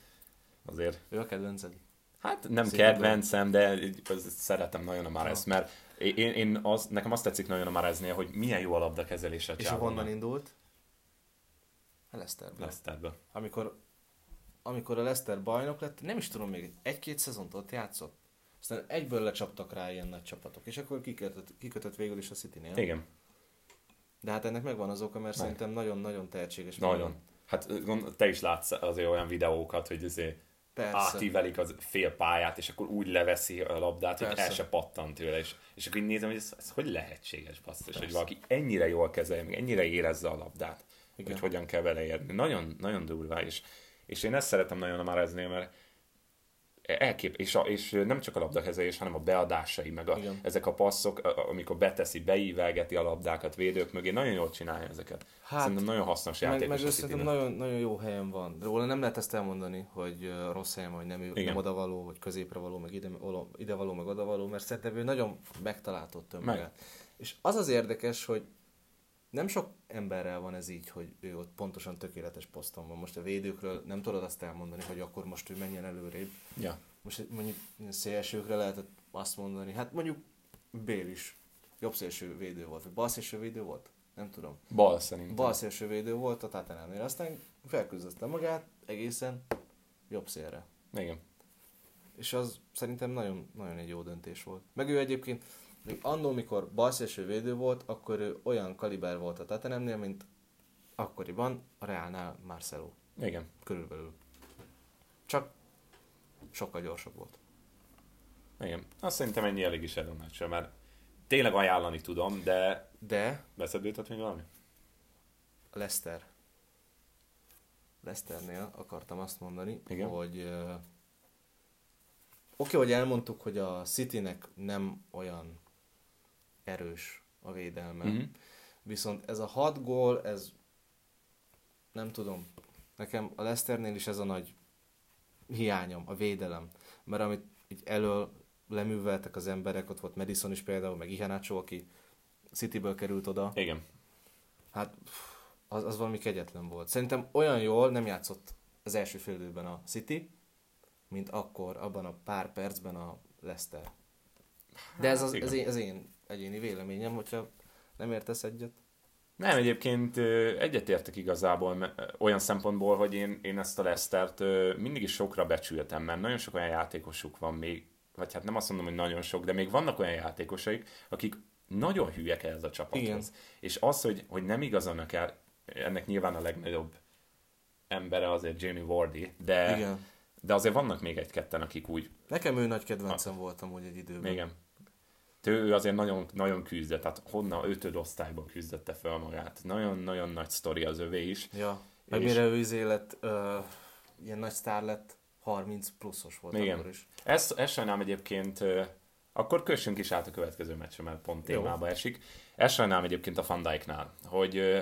Azért. Ő a kedvenced. Hát nem szépen kedvencem, de szeretem nagyon a Mahrez, mert én, én az, nekem azt tetszik nagyon a Mahreznél, hogy milyen jó a labdakezelése. És honnan indult? A Leicesterbe. Leicesterbe. Amikor, amikor a Leicester bajnok lett, nem is tudom még, egy-két szezont ott játszott. Aztán egyből lecsaptak rá ilyen nagy csapatok, és akkor kikötött, kikötött végül is a Citynél. Igen. De hát ennek megvan az oka, mert meg. Szerintem nagyon-nagyon tehetséges. Nagyon. Minden. Hát te is látsz azért olyan videókat, hogy azért... Persze. Átívelik az fél pályát, és akkor úgy leveszi a labdát, persze, hogy el se pattan tőle. És, és akkor így nézem, hogy ez, ez hogy lehetséges, basszus, hogy valaki ennyire jól kezelje, meg ennyire érezze a labdát, igen, hogy hogyan kell vele érni. Nagyon, nagyon durvá is. És én ezt szeretem nagyon a Mahreznél, mert elkép, és, a, és nem csak a labdakezelés, hanem a beadásai, meg a, ezek a passzok, amikor beteszi, beívelgeti a labdákat védők mögé, nagyon jól csinálja ezeket. Hát, szerintem nagyon hasznos játékos. Meg, meg szerintem nagyon, nagyon jó helyen van. Róla nem lehet ezt elmondani, hogy rossz helyen van, nem, nem odavaló, vagy középre való, meg ide, ide való, meg odavaló, mert szerintem ő nagyon megtalált ott önmagát. És az az érdekes, hogy nem sok emberrel van ez így, hogy ő ott pontosan tökéletes poszton van. Most a védőkről nem tudod azt elmondani, hogy akkor most ő menjen előrébb. Ja. Most mondjuk szélsőkre lehetett azt mondani, hát mondjuk Bél is jobb szélső védő volt, vagy bal szélső védő volt? Nem tudom. Bal szerintem. Bal szélső védő volt a Tottenhamnél, aztán felküzdözte magát egészen jobb szélre. Igen. És az szerintem nagyon, nagyon egy jó döntés volt. Meg ő egyébként... Annól, mikor balszélső védő volt, akkor ő olyan kaliber volt a Tottenhamnél, mint akkoriban a Realnál Marcelo. Igen. Körülbelül. Csak sokkal gyorsabb volt. Igen. Azt szerintem ennyi elég is elő meccsre, mert tényleg ajánlani tudom, de... De? Beszedültet még valami? A Leicester. Leicesternél akartam azt mondani, igen, hogy... Uh... Oké, okay, hogy elmondtuk, hogy a Citynek nem olyan erős a védelme. Mm-hmm. Viszont ez a hat gól, ez nem tudom. Nekem a Leicesternél is ez a nagy hiányom, a védelem. Mert amit így elől leműveltek az emberek, ott volt Madison is például, meg Iheanacho, aki Cityből került oda. Igen. Hát az, az valami kegyetlen volt. Szerintem olyan jól nem játszott az első fél időben a City, mint akkor, abban a pár percben a Leicester. De ez az, ez én, az én egyéni véleményem, hogyha nem értesz egyet. Nem, egyébként egyetértek igazából olyan szempontból, hogy én, én ezt a Leicestert mindig is sokra becsültem, mert nagyon sok olyan játékosuk van még, vagy hát nem azt mondom, hogy nagyon sok, de még vannak olyan játékosaik, akik nagyon hülyek ehhez a csapathoz. Igen. És az, hogy, hogy nem igazolnak el, ennek nyilván a legnagyobb embere azért Jamie Vardy, de, de azért vannak még egy-ketten, akik úgy... Nekem ő nagy kedvencem a... voltam úgy egy időben. Igen. Ő azért nagyon, nagyon küzdett, tehát honnan ötöd osztályban küzdette fel magát. Nagyon-nagyon nagy sztori az övé is. Ja, meg és... mire ő izé lett, ö, ilyen nagy sztár lett, harminc pluszos volt. Igen. Akkor is. Ezt, ezt sajnálom egyébként, ö, akkor kössünk is át a következő meccsre, mert pont témába esik. Ezt sajnálom egyébként a Van Dijknál, hogy ö,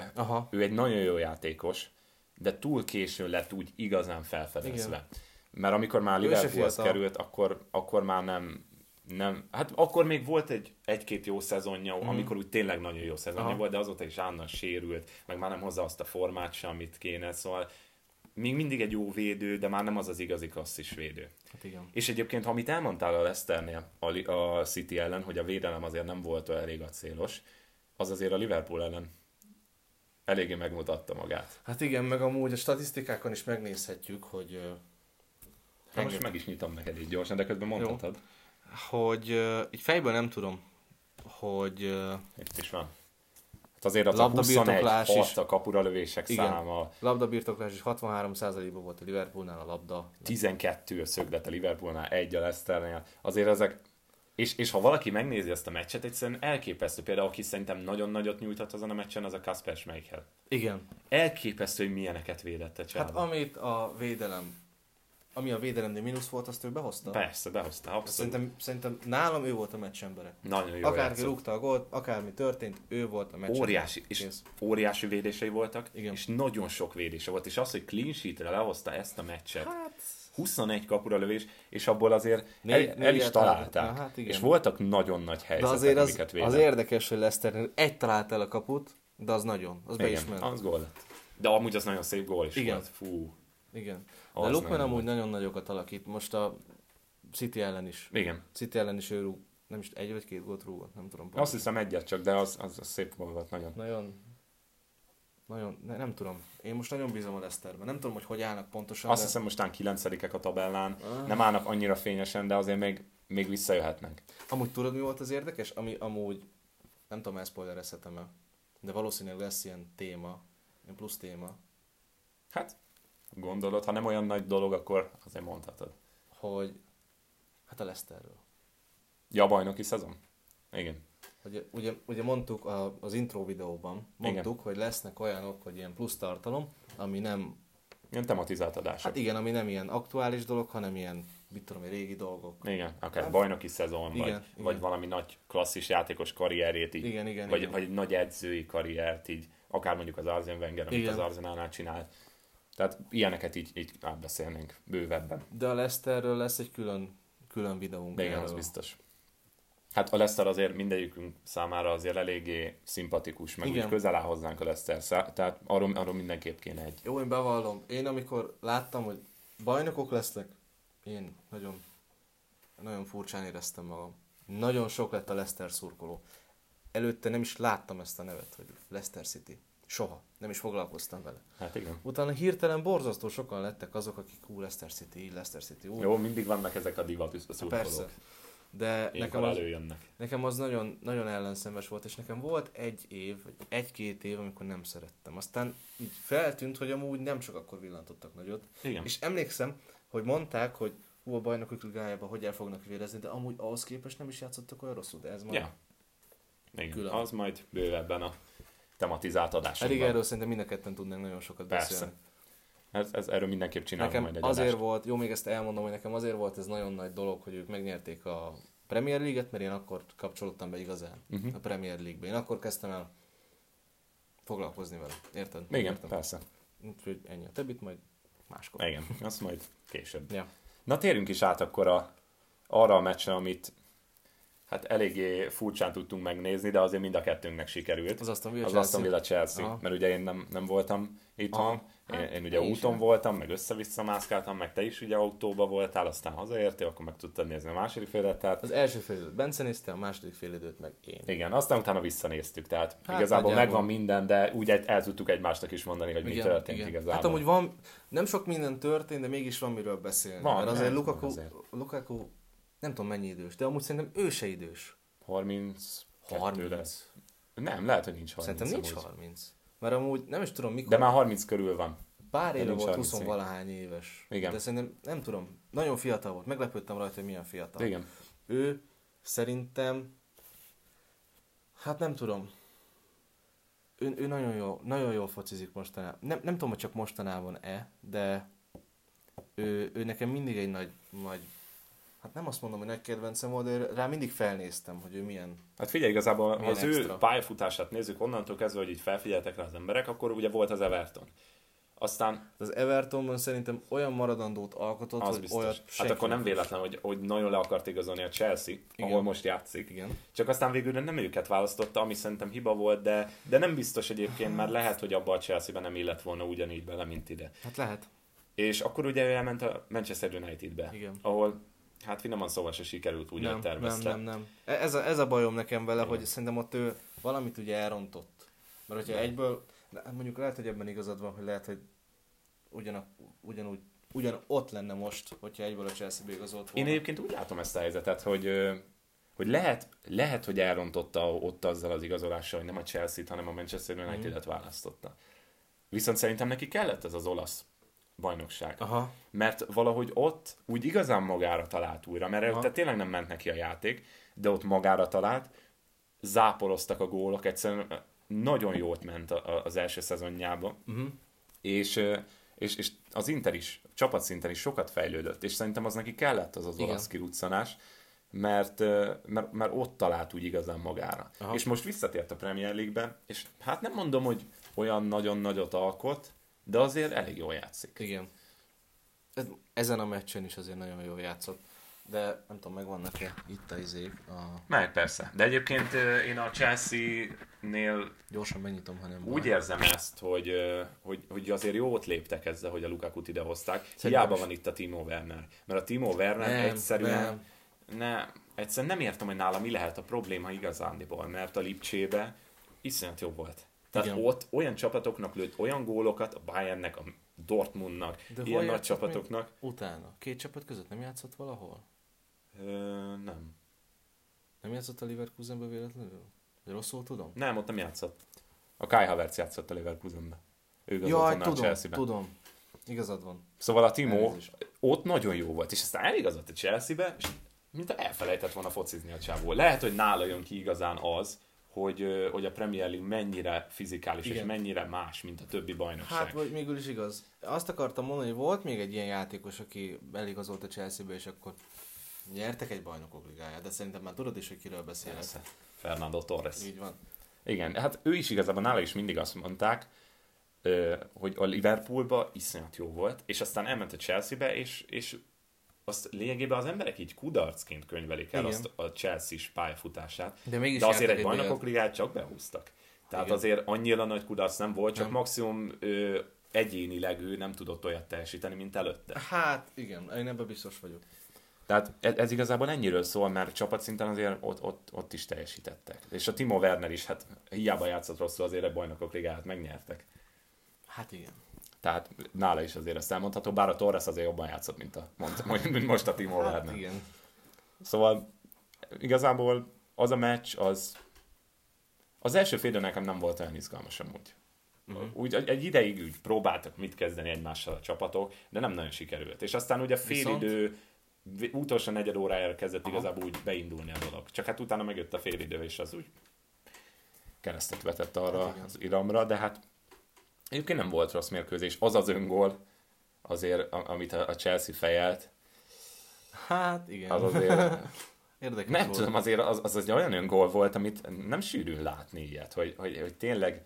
ő egy nagyon jó játékos, de túl későn lett úgy igazán felfedezve. Igen. Mert amikor már Liverpoolhoz került, akkor, akkor már nem... Nem. Hát akkor még volt egy, egy-két jó szezonja, mm. amikor úgy tényleg nagyon jó szezonja Aha. volt, de azóta is állandóan sérült, meg már nem hozza azt a formát sem, amit kéne, szóval még mindig egy jó védő, de már nem az az igazi klasszis védő. Hát igen. És egyébként, amit elmondtál a Leicesternél a, a City ellen, hogy a védelem azért nem volt olyan elég acélos, az azért a Liverpool ellen eléggé megmutatta magát. Hát igen, meg amúgy a statisztikákon is megnézhetjük, hogy... Uh, hát most meg is nyitom neked így gyorsan, de közben mondhatod. Jó. Hogy uh, így fejből nem tudom, hogy... Uh, itt is van. Hát azért az a huszonegy is, a kapura lövések igen, száma. Labdabirtoklás is hatvanhárom százalékban volt a Liverpoolnál a labda. tizenkettő a szöglet a Liverpoolnál, egy a Leicesternél. Azért ezek... És, és ha valaki megnézi ezt a meccset, egyszerűen elképesztő. Például, aki szerintem nagyon nagyot nyújtott azon a meccsen, az a Kasper Schmeichel. Igen. Elképesztő, hogy milyeneket védett a család. Hát amit a védelem... Ami a védelemnél mínusz volt, azt ő behozta? Persze, behozta, abszolút. Szerintem, szerintem nálam ő volt a meccsembere. Nagyon jó. Akárki rúgta a gólt, akármi történt, ő volt a meccsembere. Óriási, és Kész. Óriási védései voltak, igen. És nagyon sok védése volt. És az, hogy clean sheetre lehozta ezt a meccset, hát... huszonegy kapura lövés, és abból azért négy, el, el is találták. Áll, hát és voltak nagyon nagy helyzetek, azért az, amiket védett. Az érdekes, hogy Leicester egy talált el a kaput, de az nagyon, az igen, be is ment. Az gól lett. De amúgy az nagyon szép gól is igen. volt. Fú. Igen. De Lukman amúgy nagyon nagyokat alakít, most a City ellen is. Igen. City ellen is ő rúg, nem is egy vagy két gólt rúgott, nem tudom. Pont. Azt hiszem egyet csak, de az, az, az szép volt nagyon. Nagyon, nagyon, ne, nem tudom. Én most nagyon bízom a Leicesterben, nem tudom, hogy hogy állnak pontosan. Azt de... hiszem mostán kilencedikek a tabellán, ah. nem állnak annyira fényesen, de azért még, még visszajöhetnek. Amúgy tudod, mi volt az érdekes? Ami amúgy, nem tudom, elszpoilerezhetem-e, de valószínűleg lesz ilyen téma, ilyen plusz téma. Hát... gondolod, ha nem olyan nagy dolog, akkor azért mondhatod. Hogy, hát a Leicesterről. Ja, a bajnoki szezon? Igen. Ugye, ugye, ugye mondtuk a, az intro videóban, mondtuk, igen. hogy lesznek olyanok, hogy ilyen plusz tartalom, ami nem... Ilyen tematizált adások. Hát igen, ami nem ilyen aktuális dolog, hanem ilyen, mit tudom, régi dolgok. Igen, akár hát, bajnoki szezon, igen, vagy, igen. vagy valami nagy klasszis játékos karrierét így, igen, igen, vagy, igen. vagy egy nagy edzői karriert így, akár mondjuk az Arsene Wenger, amit igen. az Arsenalnál csinált. Tehát ilyeneket így, így átbeszélnénk bővebben. De a Leicesterről lesz egy külön, külön videónk. De igen, erről. Az biztos. Hát a Leicester azért mindegyikünk számára azért eléggé szimpatikus, meg igen. úgy közel áll hozzánk a Leicester. Tehát arról, arról mindenképp kéne egy. Jó, én bevallom. Én amikor láttam, hogy bajnokok lesznek, én nagyon, nagyon furcsán éreztem magam. Nagyon sok lett a Leicester szurkoló. Előtte nem is láttam ezt a nevet, hogy Leicester City. Soha. Nem is foglalkoztam vele. Hát igen. Utána hirtelen borzasztó sokan lettek azok, akik ú, Leicester City, Leicester City, ú. Jó, mindig vannak ezek a divatűzbe szurkolók. Persze. De nekem az, nekem az nagyon, nagyon ellenszenves volt, és nekem volt egy év, vagy egy-két év, amikor nem szerettem. Aztán így feltűnt, hogy amúgy nem csak akkor villantottak nagyot. Igen. És emlékszem, hogy mondták, hogy hú, a bajnokok ligájában hogy el fognak vérezni, de amúgy ahhoz képest nem is játszottak olyan rosszul, de ez majd... Ja. Igen. Külön. Az majd bővebben a... tematizált adásunkban. Elég erről szerintem mind a ketten tudnánk nagyon sokat beszélni. Ez, ez, erről mindenképp csinálunk nekem majd egy azért adást. Volt, jó, még ezt elmondom, hogy nekem azért volt ez nagyon nagy dolog, hogy ők megnyerték a Premier League-et, mert én akkor kapcsolódtam be igazán uh-huh. a Premier League-be. Én akkor kezdtem el foglalkozni vele. Érted? Igen, Értem. Persze. Úgyhogy ennyi a többit, majd máskor. Igen, azt majd később. Ja. Na térjünk is át akkor a, arra a meccsre, amit hát eléggé furcsán tudtunk megnézni, de azért mind a kettőnknek sikerült. Az Aston Villa, az Aston Villa Chelsea. Aha. Mert ugye én nem, nem voltam itthon, én, hát, én ugye úton voltam, meg össze-vissza mászkáltam, meg te is ugye autóba voltál, aztán hazaértél, akkor meg tudtad nézni a második fél időt. Tehát... Az első fél időt Bence nézte, a második fél időt meg én. Igen, aztán utána visszanéztük, tehát hát, igazából megvan minden, de úgy el tudtuk egymásnak is mondani, hogy igen, mi történt igen. Igazából. Hát amúgy van, nem sok minden történt, de mégis van miről beszélni. Van, mert azért Lukaku, azért. Lukaku nem tudom mennyi idős, de amúgy szerintem ő se idős. harminc harminc lesz. Nem, lehet, hogy nincs harminc. Szerintem nincs harminc. Mert amúgy nem is tudom mikor. De már harminc körül van. Pár éve volt, húsz-valahány éves. Igen. De szerintem nem tudom, nagyon fiatal volt. Meglepődtem rajta, hogy milyen fiatal. Igen. Ő szerintem, hát nem tudom, ő, ő nagyon, jól, nagyon jól focizik mostanában. Nem, nem tudom, hogy csak mostanában-e, de ő, ő nekem mindig egy nagy, nagy, hát nem azt mondom, hogy nagy kedvencem volt, de rá mindig felnéztem, hogy ő milyen. Hát figyelj, igazából az extra. Ő pályafutását nézzük, onnantól kezdve, hogy így felfigyeltek rá az emberek, akkor ugye volt az Everton. Aztán... Az Evertonban szerintem olyan maradandót alkotott, az hogy biztos. Olyat senki. Hát akkor nem véletlen, hogy, hogy nagyon le akart igazolni a Chelsea, igen. Ahol most játszik. Igen. Csak aztán végül nem őket választotta, ami szerintem hiba volt, de, de nem biztos egyébként, mert lehet, hogy abban a Chelsea-ben nem illett volna ugyanígy bele, mint ide. Hát lehet. És akkor ugye ő elment a Manchester Unitedbe, igen. Ahol hát finoman szóval se sikerült úgy, ahogy tervezte. Nem, nem, nem. Ez a, ez a bajom nekem vele, igen. Hogy szerintem ott ő valamit ugye elrontott. Mert hogyha nem. egyből, mondjuk lehet, hogy ebben igazad van, hogy lehet, hogy ugyan, ugyanúgy, ugyan ott lenne most, hogyha egyből a Chelsea-be igazolt volna. Én egyébként úgy látom ezt a helyzetet, hogy, hogy lehet, lehet, hogy elrontotta ott azzal az igazolással, hogy nem a Chelsea-t, hanem a Manchester United-et hmm. választotta. Viszont szerintem neki kellett ez az olasz bajnokság. Aha. Mert valahogy ott úgy igazán magára talált újra, mert tehát tényleg nem ment neki a játék, de ott magára talált, záporoztak a gólok, egyszerűen nagyon jót ment az első szezonjába, uh-huh. és, és, és az Inter is, csapatszinten is sokat fejlődött, és szerintem az neki kellett az az olasz kiruccanás, mert, mert, mert ott talált úgy igazán magára. Aha. És most visszatért a Premier League-be, és hát nem mondom, hogy olyan nagyon nagyot alkot, de azért elég jól játszik. Igen. Ezen a meccsen is azért nagyon jól játszott. De nem tudom, megvannak-e itt a izék. A... Meg persze. De egyébként én a Chelsea-nél... Gyorsan megnyitom, ha nem úgy baj. Érzem ezt, hogy, hogy, hogy azért jót léptek ezzel, hogy a Lukakut ide hozták. Szerintem hiába is. Van itt a Timo Werner. Mert a Timo Werner nem, egyszerűen... Nem. Ne, egyszerűen nem értem, hogy nála mi lehet a probléma igazándiból. Mert a Lipcsébe iszonyat jobb volt. Tehát igen. Ott olyan csapatoknak lőtt olyan gólokat, a Bayernnek, a Dortmundnak, de ilyen nagy csapatoknak. Utána? Két csapat között nem játszott valahol? Ö, nem. Nem játszott a Leverkusenbe véletlenül? Rosszul tudom? Nem, ott nem játszott. A Kai Havertz játszott a Leverkusenbe. Ő jaj, tudom, a tudom. Igazad van. Szóval a Timo ott nagyon jó volt, és aztán eligazott a Chelsea-be, és mintha elfelejtett volna focizni a csávó. Lehet, hogy nála jön ki igazán az, Hogy, hogy a Premier League mennyire fizikális, igen. És mennyire más, mint a többi bajnokság. Hát, vagy mégül is igaz. Azt akartam mondani, hogy volt még egy ilyen játékos, aki eligazolt a Chelsea-be, és akkor nyertek egy bajnokok ligáját, de szerintem már tudod is, hogy kiről beszélek. Fernando Torres. Így van. Igen, hát ő is igazából nála is mindig azt mondták, hogy a Liverpoolba iszonyat jó volt, és aztán elment a Chelsea-be, és, és azt lényegében az emberek így kudarcként könyvelik el azt a Chelsea-s pályafutását, de, de azért egy bajnokok ligát csak behúztak. Tehát igen. Azért annyira nagy kudarc nem volt, csak nem. Maximum ö, egyénileg ő nem tudott olyat teljesíteni, mint előtte. Hát igen, én ebben biztos vagyok. Tehát ez, ez igazából ennyiről szól, mert csapatszinten azért ott, ott, ott is teljesítettek. És a Timo Werner is, hát hiába játszott rosszul, azért egy bajnokok ligát megnyertek. Hát igen. Tehát nála is azért ezt elmondható, bár a Torres azért jobban játszott, mint, a, mint most a Timo Werner. Hát, igen. Szóval igazából az a meccs, az az első fél idő nekem nem volt olyan izgalmas amúgy. Uh-huh. Úgy egy ideig úgy próbáltak mit kezdeni egymással a csapatok, de nem nagyon sikerült. És aztán ugye fél viszont... idő, utolsó negyed órájára kezdett aha. Igazából úgy beindulni a dolog. Csak hát utána megjött a fél idő, és az úgy keresztet vetett arra hát, az iramra, de hát egyébként nem volt rossz mérkőzés. Az az öngól, azért, amit a Chelsea fejelt. Hát, igen. Az azért... Érdekes nem volt. Tudom, azért az, az egy olyan öngól volt, amit nem sűrűn látni ilyet, hogy, hogy, hogy tényleg...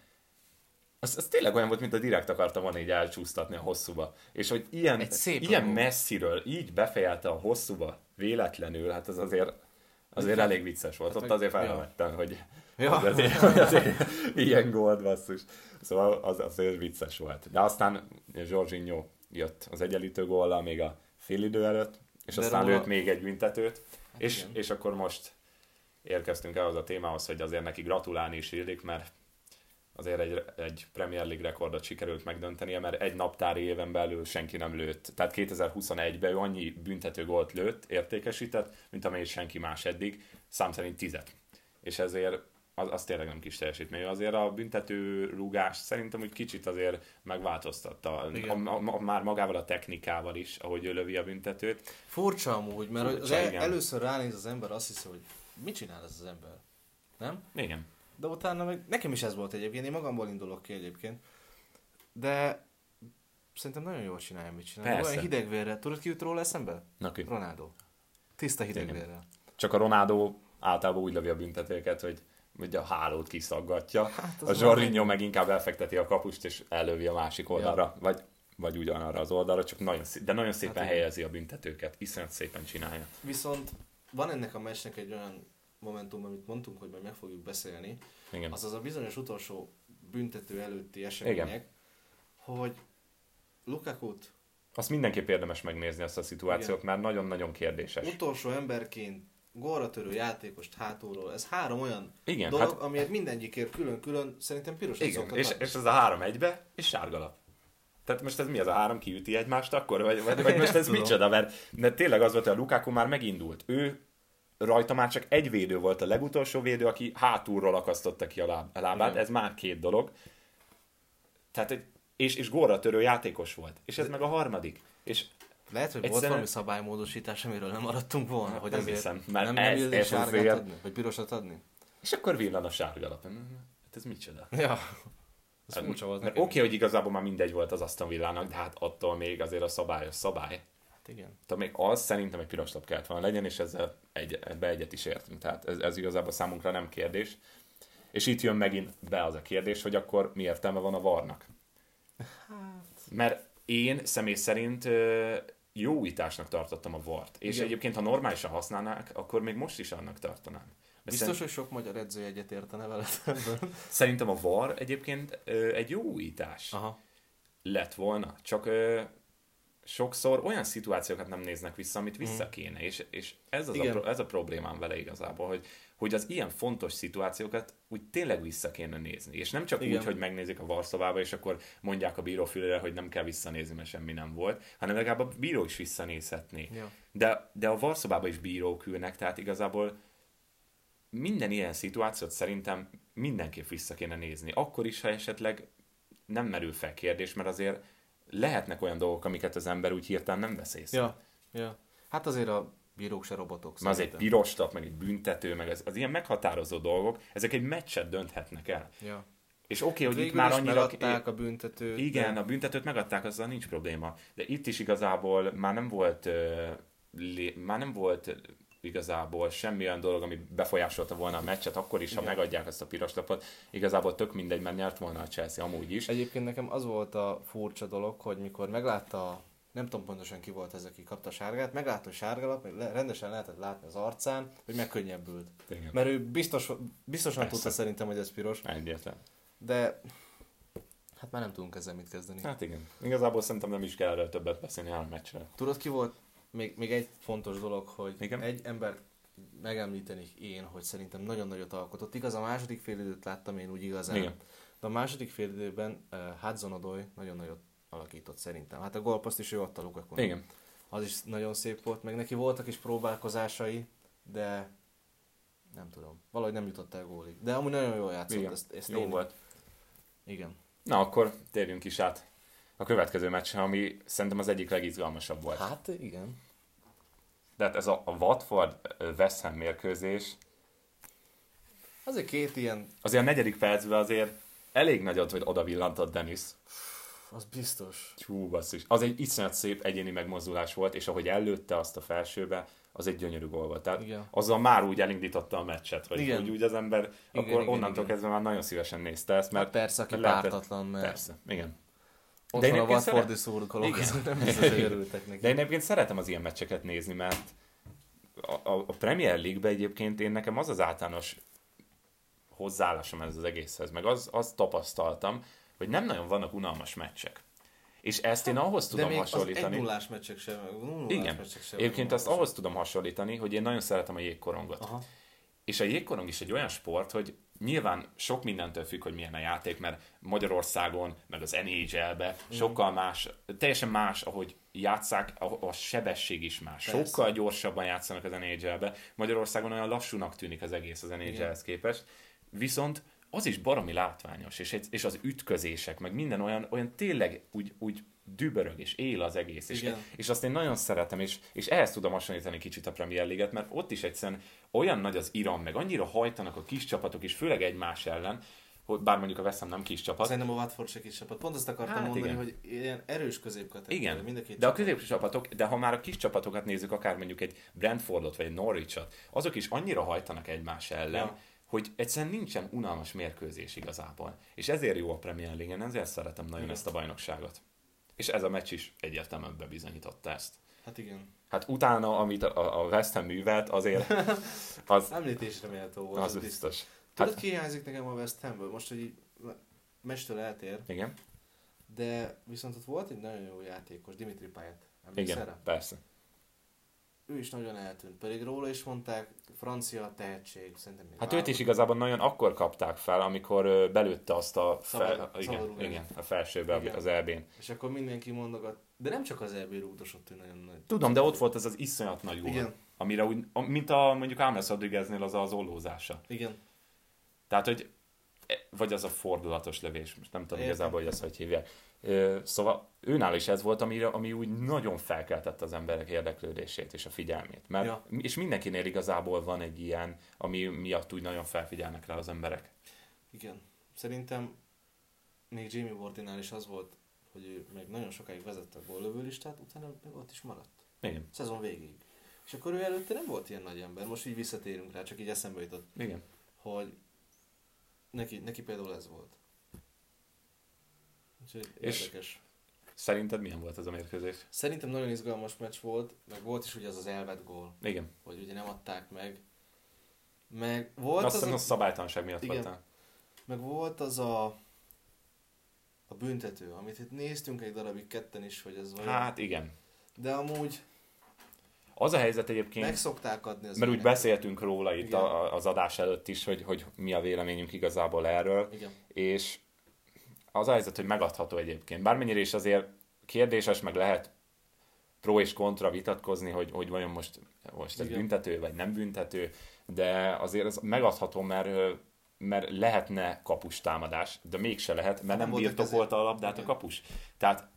Az, az tényleg olyan volt, mint a direkt akarta volna így elcsúsztatni a hosszúba. És hogy ilyen, ilyen messziről így befejelte a hosszúba véletlenül, hát az azért... Azért elég vicces volt, hát, ott azért felvettem, ja. hogy ja. azért, azért ilyen gólt basszus. Szóval az, azért vicces volt. De aztán Jorginho jött az egyenlítő góllal még a fél idő előtt, és de aztán róla... lőtt még egy büntetőt, hát és, és akkor most érkeztünk el az a témához, hogy azért neki gratulálni is illik, mert azért egy, egy Premier League rekordot sikerült megdöntenie, mert egy naptári éven belül senki nem lőtt. Tehát kétezer-huszonegyben ő annyi büntető gólt lőtt, értékesített, mint amelyik senki más eddig, szám szerint tizet. És ezért az, az tényleg nem kis teljesítmény. Azért a büntető rúgás szerintem úgy kicsit azért megváltoztatta, a, a, a, már magával a technikával is, ahogy ő lövi a büntetőt. Furcsa amúgy, mert Furcsa, az el, először ránéz az ember, azt hiszi, hogy mit csinál ez az ember, nem? Igen. De utána meg, nekem is ez volt egyébként, én magamból indulok ki egyébként, de szerintem nagyon jól csinálja, mit csinálja. Olyan hidegvérrel, tudod ki jut róla eszembe? Ronaldo. Tiszta hidegvérrel. Csak a Ronaldo általában úgy lövi a büntetőket, hogy ugye a hálót kiszaggatja, hát a Jorginho meg inkább elfekteti a kapust és ellövi a másik oldalra, ja. vagy, vagy ugyanarra az oldalra, csak nagyon szé- de nagyon szépen hát, helyezi a büntetőket, iszonyat szépen csinálja. Viszont van ennek a meccsnek egy olyan momentum, amit mondtunk, hogy majd meg fogjuk beszélni, igen. azaz a bizonyos utolsó büntető előtti események, igen. hogy Lukakut... Azt mindenképp érdemes megnézni, azt a szituációt, igen. mert nagyon-nagyon kérdéses. Utolsó emberként gólra törő játékost hátulról, ez három olyan igen, dolog, hát... amiért mindegyikért külön-külön szerintem piros szoktak. És, és ez a három egybe, és sárgalap. Tehát most ez mi az a három kiüti egymást akkor? Vagy, vagy, vagy most ez tudom. Micsoda? Mert, mert tényleg az volt, hogy a Lukaku már megindult. Ő rajta már csak egy védő volt, a legutolsó védő, aki hátulról akasztotta ki a, láb, a lábát, igen. ez már két dolog. Tehát egy, és, és gólra törő játékos volt. És ez de... meg a harmadik. És lehet, hogy volt valami szabálymódosítás, amiről nem maradtunk volna, hogy azért hiszem, mert nem ez, ez sárgát azért... adni, vagy pirosat adni. És akkor villan a sárga lap. Hát ez micsoda? Ja. Ez hát, furcsa volt nekem. Oké, hogy igazából már mindegy volt az Aston Villának, de hát attól még azért a szabály a szabály. Hát igen. Tehát még az szerintem egy piros lap kellett volna legyen, és ezzel egy, ebbe egyet is értünk. Tehát ez, ez igazából számunkra nem kérdés. És itt jön megint be az a kérdés, hogy akkor mi értelme van a varnak? Hát... Mert én személy szerint... jó újításnak tartottam a vart. És igen. egyébként, ha normálisan használnák, akkor még most is annak tartanám. De biztos, szerint... hogy sok magyar edző egyet értene veled ebben. Szerintem a var egyébként ö, egy jó újítás aha. lett volna. Csak ö, sokszor olyan szituációkat nem néznek vissza, amit vissza kéne. És, és ez, az a, ez a problémám vele igazából, hogy, hogy az ilyen fontos szituációkat úgy tényleg vissza kéne nézni. És nem csak igen. úgy, hogy megnézik a var szobába, és akkor mondják a bíró fülére, hogy nem kell visszanézni, mert semmi nem volt, hanem legalább a bíró is visszanézhetné. Ja. De, de a var szobába is bírók ülnek, tehát igazából minden ilyen szituációt szerintem mindenképp vissza kéne nézni. Akkor is, ha esetleg nem merül fel kérdés, mert azért lehetnek olyan dolgok, amiket az ember úgy hirtelen nem vesz észre. Ja, ja. Hát azért a bírók se robotok. Szóval az egy piros lap, meg egy büntető, meg az, az ilyen meghatározó dolgok, ezek egy meccset dönthetnek el. Ja. És oké, okay, hogy itt már annyira... megadták a büntetőt. Igen, de... a büntetőt megadták, azzal nincs probléma. De itt is igazából már nem volt, uh, lé... már nem volt igazából semmi olyan dolog, ami befolyásolta volna a meccset, akkor is, ha igen. megadják ezt a piros lapot. Igazából tök mindegy, mert nyert volna a Chelsea amúgy is. Egyébként nekem az volt a furcsa dolog, hogy mikor meglátta, nem tudom pontosan ki volt ez, aki kapta a sárgát, meglátta a sárgalap, rendesen lehetett látni az arcán, hogy megkönnyebbült. Igen. Mert ő biztos, biztosan persze. tudta szerintem, hogy ez piros. Egyetlen. De hát már nem tudunk ezzel mit kezdeni. Hát igen. Igazából szerintem nem is kell erről többet beszélni a meccsről. Tudod ki volt? Még, még egy fontos dolog, hogy igen? egy ember megemlítenék én, hogy szerintem nagyon nagyot alkotott. Igaz, a második fél időt láttam én úgy igazán. Igen. De a második fél időben uh, Hudson-Odoi nagyon nagyot alakított szerintem. Hát a gólpaszt is ő adta Lukakun. Igen. Az is nagyon szép volt, meg neki voltak is próbálkozásai, de nem tudom. Valahogy nem jutott el gólig. De amúgy nagyon jól játszott. Igen. Ezt, ezt jó én... volt. Igen. Na akkor térjünk is át a következő meccsen, ami szerintem az egyik legizgalmasabb volt. Hát igen. De hát ez a Watford-West Ham mérkőzés. Azért két ilyen... Azért a negyedik percben azért elég nagyot, hogy oda villantott Dennis. Az biztos. Hú, basszus. Az egy iszonyat szép egyéni megmozdulás volt, és ahogy ellőtte azt a felsőbe, az egy gyönyörű gól volt. Tehát igen. azzal már úgy elindította a meccset, hogy úgy, úgy az ember, igen, akkor igen, onnantól igen. kezdve már nagyon szívesen nézte ezt, mert... Hát persze, aki pártatlan, mert... Persze, igen. Ott de van a Watfordi szurkolók, nem biztos, hogy örültek neki. De én egyébként szeretem az ilyen meccseket nézni, mert a, a Premier League-ben egyébként én nekem az az általános hozzáállásom ez az egészhez, meg az, azt tapasztaltam, hogy nem nagyon vannak unalmas meccsek. És ezt én ahhoz tudom hasonlítani... De még az egy nullás meccsek sem, nullás igen. meccsek sem. Egyébként azt ahhoz tudom hasonlítani, hogy én nagyon szeretem a jégkorongot. Aha. És a jégkorong is egy olyan sport, hogy nyilván sok mindentől függ, hogy milyen a játék, mert Magyarországon, meg az en há el-ben sokkal más, teljesen más, ahogy játsszák, a, a sebesség is más. Persze. Sokkal gyorsabban játszanak az en há el-ben. Magyarországon olyan lassúnak tűnik az egész az en há el-hez képest. Viszont az is baromi látványos, és, és az ütközések, meg minden olyan, olyan tényleg úgy, úgy dübörög, és él az egész. És, és azt én nagyon szeretem, és, és ehhez tudom hasonlítani kicsit a Premier League-et, mert ott is egyszerűen olyan nagy az iram, meg annyira hajtanak a kis csapatok, és főleg egymás ellen, hogy bár mondjuk a West Ham nem kis csapat. Szerintem a Watford se kis csapat. Pont azt akartam hát mondani, igen. hogy ilyen erős középkategória. Igen, mind a két de a középcsapatok, de ha már a kis csapatokat nézzük, akár mondjuk egy Brentfordot, vagy egy Norwich-ot, azok is annyira hajtanak egymás ellen, ja. hogy egyszerűen nincsen unalmas mérkőzés igazából. És ezért jó a Premier League-en, ezért szeretem nagyon igen. ezt a bajnokságot. És ez a meccs is egyértelműen bebizonyította ezt. Hát igen. Hát utána, amit a, a West Ham művelt, azért... Az, említésre méltó volt. Az biztos. Tudod, hát, ki hiányzik nekem a West Hamből? Most, hogy meccstől eltér. Igen. De viszont ott volt egy nagyon jó játékos, Dimitri Payet. Emlékszel igen, rá? Persze. Ő is nagyon eltűnt, pedig róla is mondták, francia tehetség, szerintem... Hát őt is igazából nagyon akkor kapták fel, amikor belőtte azt a, fel, igen, igen, a felsőbe igen. az é bén. És akkor mindenki mondogat, de nem csak az é bé rúgdosott, ő nagyon nagy. Tudom, de ott volt ez az iszonyat nagy gól, amire úgy, mint a mondjuk Ámesz Rodrígueznél az az ollózása. Igen. Tehát, hogy... Vagy az a fordulatos lövés, most nem tudom Értem. igazából, hogy ezt hogy hívják. Szóval őnál is ez volt, ami, ami úgy nagyon felkeltette az emberek érdeklődését és a figyelmét. Mert, ja. És mindenkinél igazából van egy ilyen, ami miatt úgy nagyon felfigyelnek rá az emberek. Igen. Szerintem még Jamie Wardinál is az volt, hogy ő még nagyon sokáig vezette a góllövő listát, utána meg ott is maradt. Igen. Szezon végéig. És akkor ő előtte nem volt ilyen nagy ember, most így visszatérünk rá, csak így eszembe jutott. Igen. Hogy neki, neki például ez volt. Úgyhogy érdekes. Szerinted milyen volt ez a mérkőzés? Szerintem nagyon izgalmas meccs volt, meg volt is ugye az az elvett gól. Igen. Hogy ugye nem adták meg. Meg volt Na, az... Azt a... az szabálytalanság miatt igen. voltál. Meg volt az a... a büntető, amit itt néztünk egy darabig ketten is, hogy ez vajon... Hát igen. De amúgy... Az a helyzet egyébként, meg szokták adni az mert úgy beszéltünk róla itt a, az adás előtt is, hogy, hogy mi a véleményünk igazából erről, igen. és az a helyzet, hogy megadható egyébként. Bármennyire is azért kérdéses, meg lehet pro és kontra vitatkozni, hogy, hogy vajon most, most ez büntető vagy nem büntető, de azért ez megadható, mert, mert lehetne kapus támadás, de mégse lehet, mert nem, nem birtokolta a labdát igen. a kapus. Tehát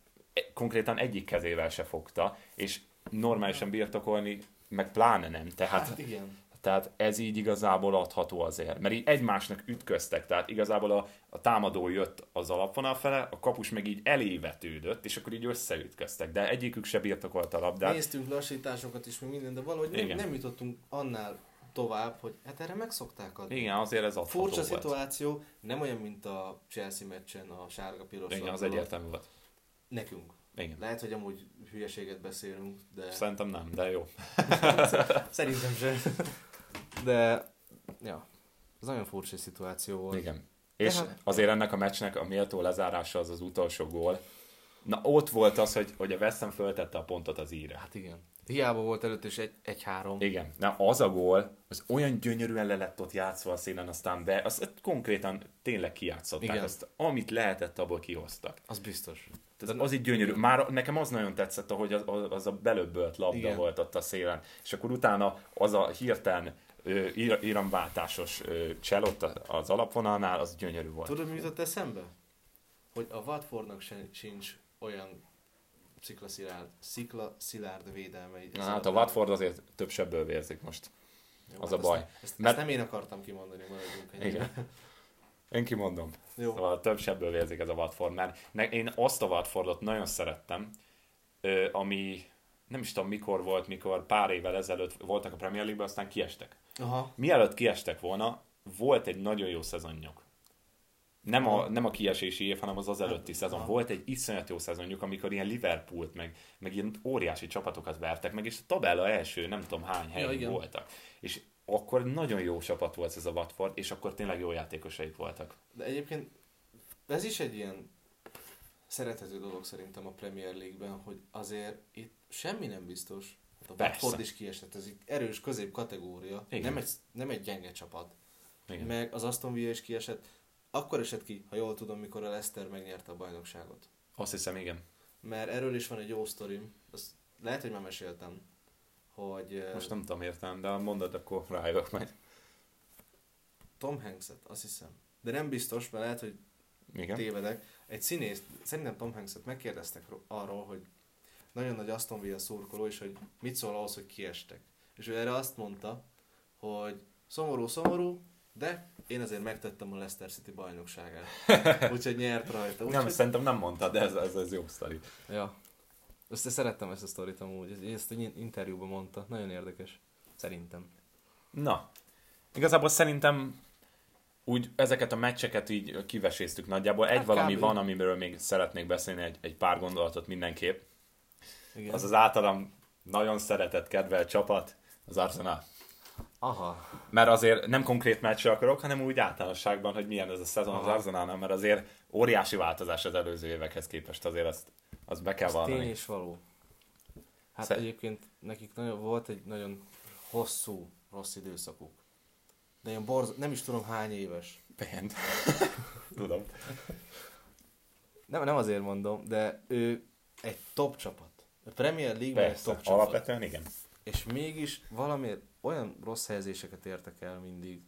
konkrétan egyik kezével se fogta, és normálisan birtokolni, meg pláne nem. Tehát, hát igen. tehát ez így igazából adható azért. Mert így egymásnak ütköztek, tehát igazából a, a támadó jött az alapvonal fele, a kapus meg így elévetődött, és akkor így összeütköztek. De egyikük se birtokolta a labdát. Néztünk lassításokat is, meg minden, de valahogy nem, nem jutottunk annál tovább, hogy hát erre megszokták adni. Igen, azért ez adható volt. Furcsa szituáció, nem olyan, mint a Chelsea meccsen a sárga-piros. Igen, az egyértelmű volt. Nekünk. Igen. Lehet, hogy amúgy hülyeséget beszélünk, de... Szerintem nem, de jó. Szerintem sem. De, ja, ez nagyon furcsa szituáció volt. Igen. És hát... azért ennek a meccsnek a méltó lezárása az az utolsó gól. Na, ott volt az, hogy, hogy a West Ham föltette a pontot az íre. Hát igen. Hiába volt előtt is egy-három. Egy, igen. Na, az a gól, az olyan gyönyörűen le lett ott játszva a szélen, aztán be, azt konkrétan tényleg kijátszották. Igen. Azt, amit lehetett, abból kihoztak. Az biztos. Az, az így gyönyörű. Már nekem az nagyon tetszett, ahogy az, az a belöbbölt labda igen. volt ott a szélen. És akkor utána az a hirtelen iramváltásos csel ott az alapvonalnál, az gyönyörű volt. Tudod, mi jutott eszembe? Hogy a Watfordnak sincs olyan sziklaszilárd, sziklaszilárd védelme. Na, hát a Watford azért több sebből vérzik most. Jó, az hát a baj. Ezt, ezt, Mert... ezt nem én akartam kimondani. Igen. Én kimondom. Jó. Szóval több sebből vérzik ez a Watford, mert én azt a Watfordot nagyon szerettem, ami nem is tudom mikor volt, mikor pár évvel ezelőtt voltak a Premier League-ben, aztán kiestek. Aha. Mielőtt kiestek volna, volt egy nagyon jó szezonjuk. nem a, nem a kiesési év, hanem az az előtti szezon. Volt egy iszonyat jó szezonjuk, amikor ilyen Liverpoolt, meg, meg ilyen óriási csapatokat vertek meg, és a tabella első nem tudom hány helyen ja, voltak. És akkor nagyon jó csapat volt ez a Watford, és akkor tényleg jó játékosaik voltak. De egyébként ez is egy ilyen szerethető dolog szerintem a Premier League-ben, hogy azért itt semmi nem biztos. Hát a persze. Watford is kiesett, ez egy erős közép kategória, nem egy, nem egy gyenge csapat. Igen. Meg az Aston Villa is kiesett. Akkor esett ki, ha jól tudom, mikor a Leicester megnyerte a bajnokságot. Azt hiszem, igen. Mert erről is van egy jó sztorim, azt lehet, hogy már meséltem, hogy... Most nem tudom értem, de mondod, akkor rájövök meg. Tom Hankset, azt hiszem. De nem biztos, mert lehet, hogy igen. tévedek. Egy színész, szerintem Tom Hankset megkérdeztek arról, hogy nagyon nagy Aston Villa szurkoló, és hogy mit szól ahhoz, hogy kiestek. És ő erre azt mondta, hogy szomorú-szomorú, de én azért megtettem a Leicester City bajnokságát. Úgyhogy nyert rajta. Úgy, nem, hogy... szerintem nem mondtad, de ez, ez, ez jobb sztori. Ja. Ezt szerettem ezt a sztorit amúgy. Ezt egy interjúban mondta. Nagyon érdekes. Szerintem. Na. Igazából szerintem úgy ezeket a meccseket így kiveséztük nagyjából. Egy hát valami kb. Van, amiről még szeretnék beszélni egy, egy pár gondolatot mindenképp. Igen. Az az általam nagyon szeretett, kedvelt csapat, az Arsenal. Aha. Mert azért nem konkrét meccsre akarok, hanem úgy általánosságban, hogy milyen ez a szezon Aha. az Arsenalnál, mert azért óriási változás az előző évekhez képest, azért azt, azt be kell vallani. Ez tény és való. Hát Szer- egyébként nekik nagyon, volt egy nagyon hosszú, rossz időszakuk. De ilyen borz... nem is tudom hány éves. Bent. tudom. Nem, nem azért mondom, de ő egy top csapat. A Premier League-ben egy top csapat. Alapvetően igen. És mégis valamiért olyan rossz helyezéseket értek el mindig.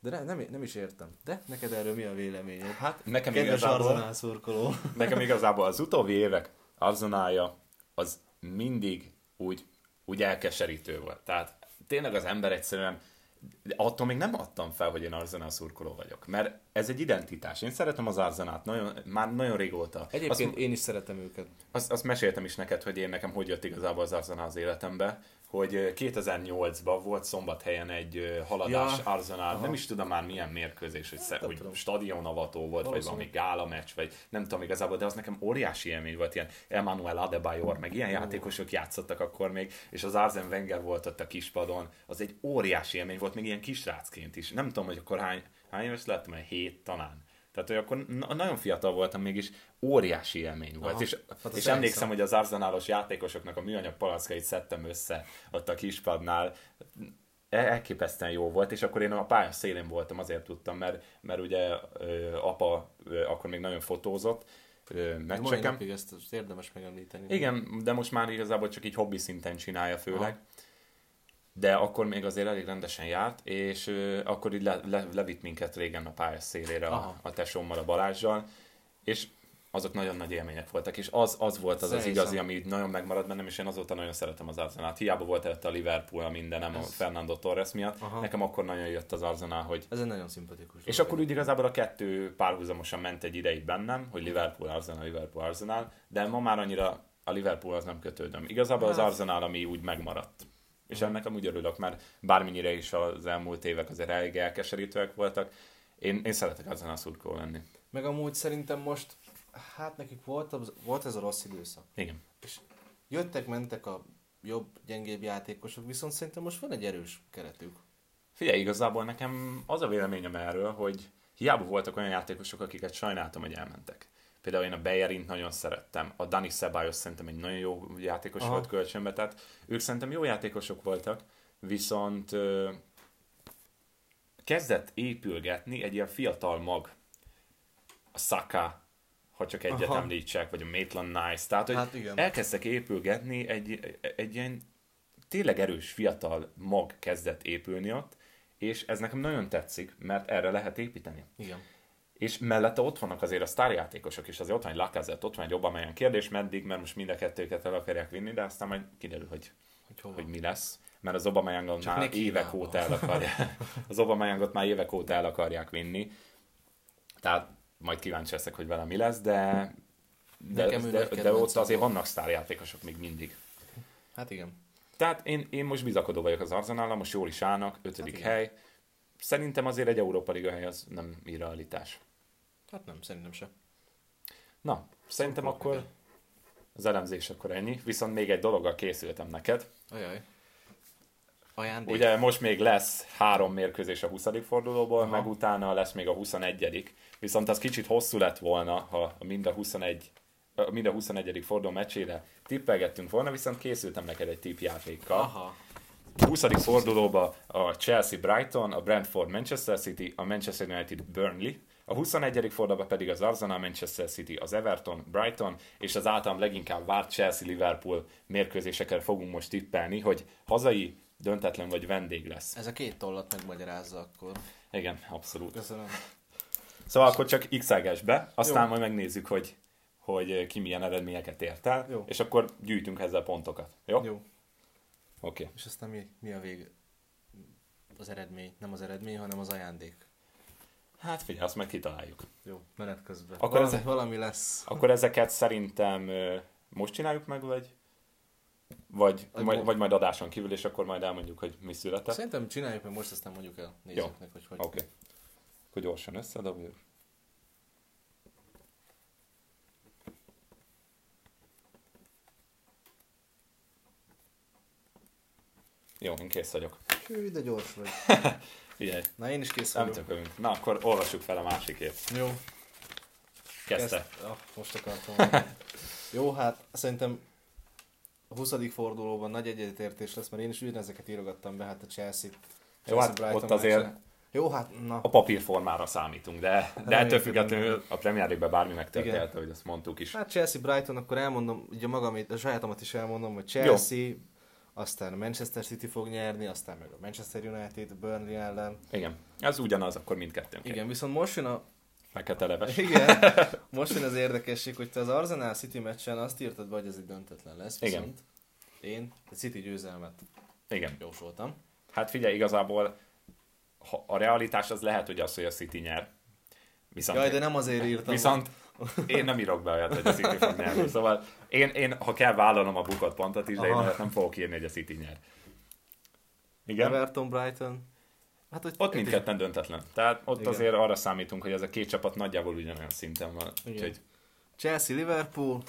De ne, nem, nem is értem. De neked erről mi a véleményed? Hát, nekem kedves Arsenal szurkoló. Nekem igazából az utóbbi évek Arsenalja az mindig úgy, úgy elkeserítő volt. Tehát tényleg az ember egyszerűen, attól még nem adtam fel, hogy én Arsenal szurkoló vagyok. Mert ez egy identitás. Én szeretem az Arsenalt nagyon, már nagyon régóta. Egyébként azt, én is szeretem őket. Azt, azt meséltem is neked, hogy én nekem hogy jött igazából az Arsenal az életembe. Hogy kétezer-nyolcban volt Szombathelyen egy haladás ja. Arsenal, Aha. nem is tudom már milyen mérkőzés, hogy, szer, hogy stadionavató volt, vagy valami gála meccs, vagy nem tudom igazából, de az nekem óriási élmény volt, ilyen Emmanuel Adebayor, meg ilyen oh. játékosok játszottak akkor még, és az Arsene Wenger volt ott a kispadon, az egy óriási élmény volt, még ilyen kisrácként is, nem tudom, hogy akkor hány, hány éves lettem, mert hét talán. Tehát, hogy akkor na- nagyon fiatal voltam, mégis óriási élmény volt. Aha, és hát és emlékszem, szem. hogy az Arsenalos játékosoknak a műanyag palackait szedtem össze ott a kispadnál. Elképesztően jó volt, és akkor én a pályán szélén voltam, azért tudtam, mert, mert ugye ö, apa ö, akkor még nagyon fotózott. Mai napig ezt érdemes megemlíteni. Igen, de most már igazából csak így hobbi szinten csinálja főleg. Aha. De akkor még azért elég rendesen járt, és ö, akkor így le, le, levitt minket régen a pálya szélére a, a tesómmal, a Balázsjal, és azok nagyon nagy élmények voltak, és az, az volt az, az igazi, ami nagyon megmaradt bennem, és én azóta nagyon szeretem az Arsenalt. Hiába volt előtte a Liverpool a mindenem, ez... a Fernando Torres miatt, Aha. nekem akkor nagyon jött az Arsenal, hogy... Ez egy nagyon szimpatikus. És akkor úgy igazából a kettő párhuzamosan ment egy ideig bennem, hogy Liverpool, Arsenal, Liverpool, Arsenal, de ma már annyira a Liverpool az nem kötődöm. Igazából az Arsenal, ami úgy megmaradt. És ennek amúgy örülök, mert bármennyire is az elmúlt évek azért elég elkeserítőek voltak. Én, én szeretek azon a szurkoló lenni. Meg amúgy szerintem most, hát nekik volt, a, volt ez a rossz időszak. Igen. És jöttek, mentek a jobb, gyengébb játékosok, viszont szerintem most van egy erős keretük. Figyelj, igazából nekem az a véleményem erről, hogy hiába voltak olyan játékosok, akiket sajnáltam, hogy elmentek. Például én a Bayerint nagyon szerettem, a Dani Ceballos szerintem egy nagyon jó játékos Aha. volt kölcsönbe, tehát ők szerintem jó játékosok voltak, viszont ö, kezdett épülgetni egy ilyen fiatal mag, a Saka, ha csak egyet Aha. említsek, vagy a Maitland Nice, tehát hogy hát elkezdtek épülgetni, egy, egy ilyen tényleg erős fiatal mag kezdett épülni ott, és ez nekem nagyon tetszik, mert erre lehet építeni. Igen. És mellette ott vannak azért a sztárjátékosok is, azért ott van egy Lacazette, ott van egy Aubameyang, kérdés meddig, mert most mind a kettőket el akarják vinni, de aztán majd kiderül, hogy, hogy, hogy mi lesz. Mert az Aubameyangot már évek óta el akarják. Az Aubameyangot már évek óta el akarják vinni. Tehát majd kíváncsi leszek, hogy vele mi lesz, de, de, de, de, de ott azért vannak sztárjátékosok még mindig. Hát igen. Tehát én, én most bizakodó vagyok az Arsenallal, most jól is állnak, ötödik hát hely. Szerintem azért egy Európa Liga hely az nem irrealitás. Hát nem, szerintem sem. Na, szerintem Szokó akkor neked. Az elemzés akkor ennyi, viszont még egy dologgal készültem neked. Ajaj. Ajándék. Ugye most még lesz három mérkőzés a huszadik fordulóból, aha, meg utána lesz még a huszonegyedik Viszont az kicsit hosszú lett volna, ha mind a huszonegy mind a huszonegyedik forduló meccsére tippelgettünk volna, viszont készültem neked egy tippjátékkal. Aha. A huszadik fordulóban a Chelsea Brighton, a Brentford Manchester City, a Manchester United Burnley, a huszonegyedik fordulóban pedig az Arsenal Manchester City, az Everton Brighton, és az általam leginkább várt Chelsea Liverpool mérkőzésekkel fogunk most tippelni, hogy hazai, döntetlen vagy vendég lesz. Ez a két tollat megmagyarázza akkor. Igen, abszolút. Köszönöm. Szóval akkor csak x-elges be, aztán jó, majd megnézzük, hogy, hogy ki milyen eredményeket ért el, jó, és akkor gyűjtünk ezzel pontokat. Jó? Jó. Oké. Okay. És aztán mi, mi a vég? Az eredmény, nem az eredmény, hanem az ajándék. Hát figyelj, azt meg kitaláljuk. Jó, menet közben. Akkor valami, ezek, valami lesz. Akkor ezeket szerintem most csináljuk meg, vagy? Vagy, majd, vagy majd adáson kívül, és akkor majd elmondjuk, hogy mi született. Szerintem csináljuk, mert most aztán mondjuk el nézőknek, hogy hogy. Oké. Okay. Akkor gyorsan összedobjuk. Jó, én kész vagyok. Hű, de gyors vagy. Figyelj. Na, én is kész vagyok. Nem tökövünk. Na, akkor olvassuk fel a másikét. Jó. Kezdte. Ja, most akartam. Jó, hát szerintem a huszadik fordulóban nagy egyetértés lesz, mert én is ugyanezeket írogattam be, hát a Chelsea, Chelsea jó, hát Brighton ott azért meccsre. Jó, hát na. A papírformára számítunk, de, de ettől függetlenül a Premier League-ben bármi megtörtént, ahogy azt mondtuk is. Hát Chelsea Brighton, akkor elmondom, ugye magamét, a sajátomat is elmondom, hogy Chelsea, jó, aztán Manchester City fog nyerni, aztán meg a Manchester United, Burnley ellen. Igen, ez ugyanaz, akkor mindkettőnk. Igen, kell. Viszont most jön a... Feketeleves. Igen, most jön az érdekesség, hogy te az Arsenal City meccsen azt írtad be, hogy ez egy döntetlen lesz, viszont igen, én a City győzelmet igen, jósoltam. Hát figyelj, igazából a realitás az lehet, hogy az, hogy a City nyer. Viszont jaj, de nem azért írtam. Viszont én nem írok be olyat, hogy a City fog nyerni. Szóval én, én ha kell, vállalom a bukott pontot is, de aha, én nem fogok írni, hogy a City nyer. Igen? Everton, Brighton... Hát, hogy ott mindketten is... döntetlen. Tehát ott igen, azért arra számítunk, hogy ez a két csapat nagyjából ugyanolyan szinten van. Úgyhogy... Chelsea, Liverpool.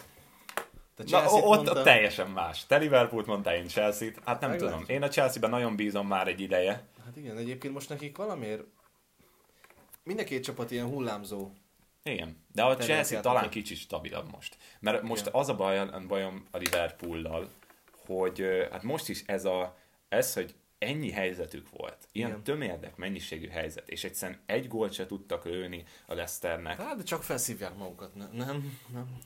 Te Chelsea-t na, ott, ott teljesen más. Te Liverpoolt mondtál, én Chelsea-t. Hát nem meg tudom. Lehet. Én a Chelsea-ben nagyon bízom már egy ideje. Hát igen, egyébként most nekik valamiért mind a két csapat ilyen hullámzó. Igen, de a Chelsea talán kicsit stabilabb most. Mert most igen, az a bajom, bajom a Liverpoollal, hogy hát most is ez a, ez, hogy ennyi helyzetük volt, ilyen igen, tömérdek mennyiségű helyzet, és egyszerűen egy gólt se tudtak lőni a Leicesternek. Hát, de csak felszívják magukat, nem, nem, nem,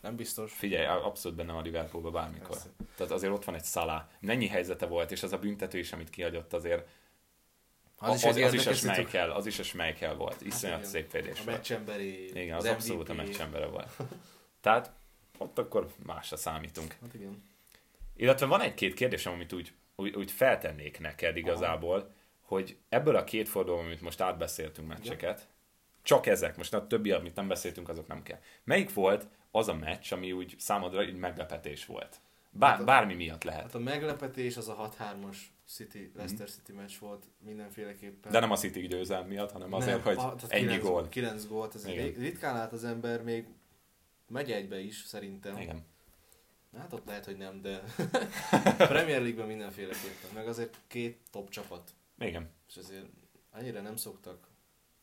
nem biztos. Figyelj, abszolút benne a Liverpoolba bármikor. Persze. Tehát azért ott van egy Salah. Mennyi helyzete volt, és az a büntető is, amit kiadott azért, az, az, az, az is a Schmeichel, az is a Schmeichel volt, iszonyat hát, szép védés volt. A meccsemberi. Igen, az, az abszolút a meccsembere volt. Tehát ott akkor másra számítunk. Hát igen. Illetve van egy-két kérdésem, amit úgy Úgy, úgy feltennék neked igazából, aha, hogy ebből a két fordulóban, amit most átbeszéltünk meccseket, ja, csak ezek, most a többi, amit nem beszéltünk, azok nem kell. Melyik volt az a meccs, ami úgy számodra így meglepetés volt? Bár, hát a, bármi miatt lehet. Hát a meglepetés az a hat-hármas City, Leicester hmm. City meccs volt mindenféleképpen. De nem a City győzelm miatt, hanem nem, azért, hogy ennyi gól. kilenc gólt, ez ritkán lát az ember, még megy egybe is szerintem. Igen. Hát ott lehet, hogy nem, de a Premier League-ben mindenféleképpen. Meg azért két top csapat. Igen. És azért annyira nem szoktak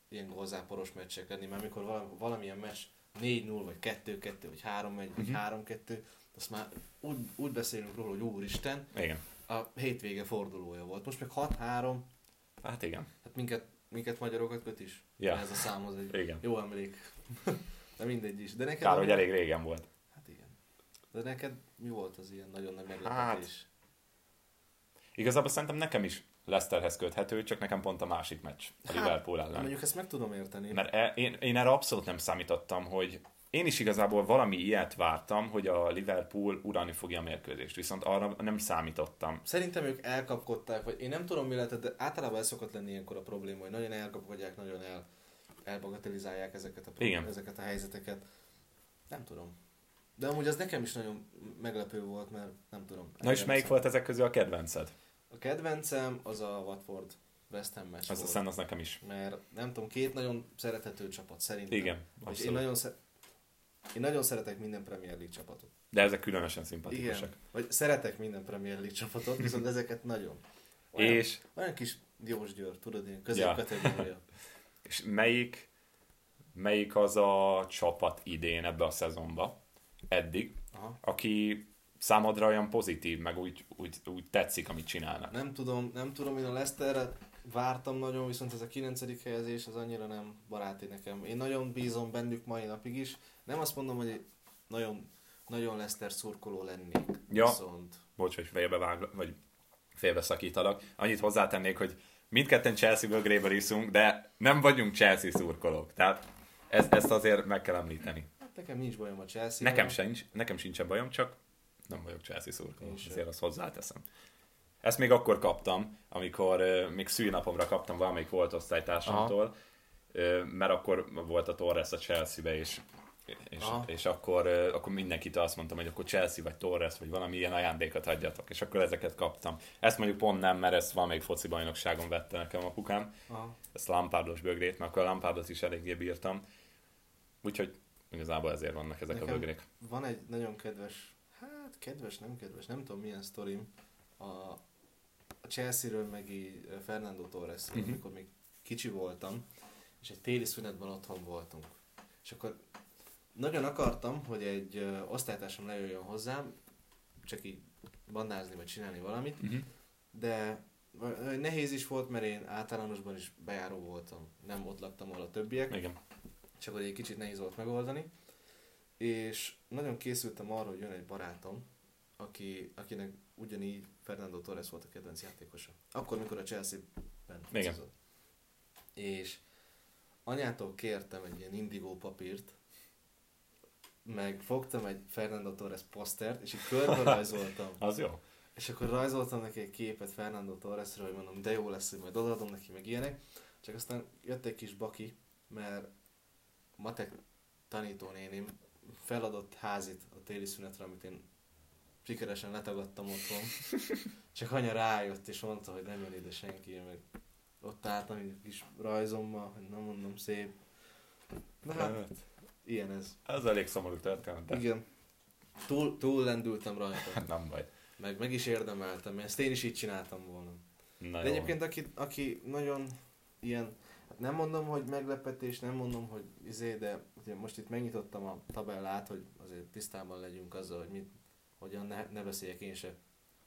ilyen gólzáporos meccsek lenni, mert amikor valami, valamilyen meccs négy null, vagy kettő kettő, vagy három egy, vagy uh-huh. három kettő, azt már úgy, úgy beszélünk róla, hogy úristen, igen, a hétvége fordulója volt. Most meg hat-három. Hát igen. Hát minket, minket magyarokat köt is. Ja. Ez a szám az egy igen, jó emlék. De mindegy is. De neked kár, hogy elég régen volt. De neked mi volt az ilyen nagyon nagy meglepetés? Hát, igazából szerintem nekem is Leicesterhez köthető, csak nekem pont a másik meccs, a hát, Liverpool ellen. Mondjuk ezt meg tudom érteni. Mert e, én, én erre abszolút nem számítottam, hogy én is igazából valami ilyet vártam, hogy a Liverpool uralni fogja a mérkőzést, viszont arra nem számítottam. Szerintem ők elkapkodták, vagy én nem tudom mi lehetett, de általában ez szokott lenni ilyenkor a probléma, hogy nagyon elkapkodják, nagyon el, elbagatelizálják ezeket a, probléma, ezeket a helyzeteket. Nem tudom. De amúgy az nekem is nagyon meglepő volt, mert nem tudom. Na és melyik volt ezek közül a kedvenced? A kedvencem az a Watford West Ham meccs az volt. Aztán az nekem is. Mert nem tudom, két nagyon szerethető csapat szerintem. Igen, és én nagyon, szer- én nagyon szeretek minden Premier League csapatot. De ezek különösen szimpatikusak. Igen, vagy szeretek minden Premier League csapatot, viszont ezeket nagyon. Olyan, és... olyan kis Diósgyőr, tudod, én középkategória. Ja. És melyik, melyik az a csapat idén ebbe a szezonba, eddig, aha, aki... számodra olyan pozitív, meg úgy, úgy, úgy tetszik, amit csinálnak. Nem tudom, nem tudom, én a Leicesterre vártam nagyon, viszont ez a kilencedik helyezés az annyira nem baráti nekem. Én nagyon bízom bennük mai napig is. Nem azt mondom, hogy nagyon, nagyon Leicester szurkoló lennék. Ja, viszont... bocs, hogy félbeváglak, vagy félbeszakítalak. Annyit hozzátennék, hogy mindketten Chelsea bögréből iszunk, de nem vagyunk Chelsea szurkolók. Tehát ezt, ezt azért meg kell említeni. Hát nekem nincs bajom a Chelsea-vel. Nekem sincs, nekem sincsen bajom, csak nem vagyok Chelsea szurkoló, ezért azt hozzáteszem. Ezt még akkor kaptam, amikor uh, még szülinapomra kaptam valamelyik volt osztálytársamtól, uh, mert akkor volt a Torres a Chelsea-be, és, és, és akkor, uh, akkor mindenkit azt mondtam, hogy akkor Chelsea vagy Torres, vagy valami ilyen ajándékot adjatok, és akkor ezeket kaptam. Ezt mondjuk pont nem, mert ezt valamelyik foci bajnokságon vette nekem apukám, aha, ezt Lampárdos bögrét, mert akkor a Lampárdot is eléggé bírtam. Úgyhogy igazából ezért vannak ezek nekem a bögrék. Van egy nagyon kedves... hát kedves, nem kedves, nem tudom milyen sztorim a, a Chelsea-ről meg így Fernando Torresről, uh-huh, amikor még kicsi voltam, és egy téli szünetben otthon voltunk. És akkor nagyon akartam, hogy egy ö, osztálytársam lejöjjön hozzám, csak így bandázni vagy csinálni valamit, uh-huh, de vagy, nehéz is volt, mert én általánosban is bejáró voltam, nem ott laktam, ahol a többiek, igen, csak hogy egy kicsit nehéz volt megoldani. És nagyon készültem arra, hogy jön egy barátom, aki, akinek ugyanígy Fernando Torres volt a kedvenc játékosa. Akkor, mikor a Chelsea-ben focizott. És anyától kértem egy ilyen indigó papírt, meg fogtam egy Fernando Torres posztert, és így körbe rajzoltam. Az jó. És akkor rajzoltam neki egy képet Fernando Torresről, hogy mondom, de jó lesz, hogy majd odaadom neki, meg ilyenek. Csak aztán jött egy kis baki, mert matek tanítónénim feladott házit a téli szünetre, amit én sikeresen letagadtam otthon. Csak anya rájött és mondta, hogy nem jön ide senki, meg ott álltam egy kis rajzommal, hogy nem mondom, szép. De hát, ilyen ez. Ez elég szomorú történet. Igen. Túl, túl lendültem rajta. Nem baj. Meg, meg is érdemeltem, ezt én is így csináltam volna. Na, de egyébként aki, aki nagyon ilyen... nem mondom, hogy meglepetés, nem mondom, hogy izé, de most itt megnyitottam a tabellát, hogy azért tisztában legyünk azzal, hogy mit, hogyan ne, ne beszéljek én se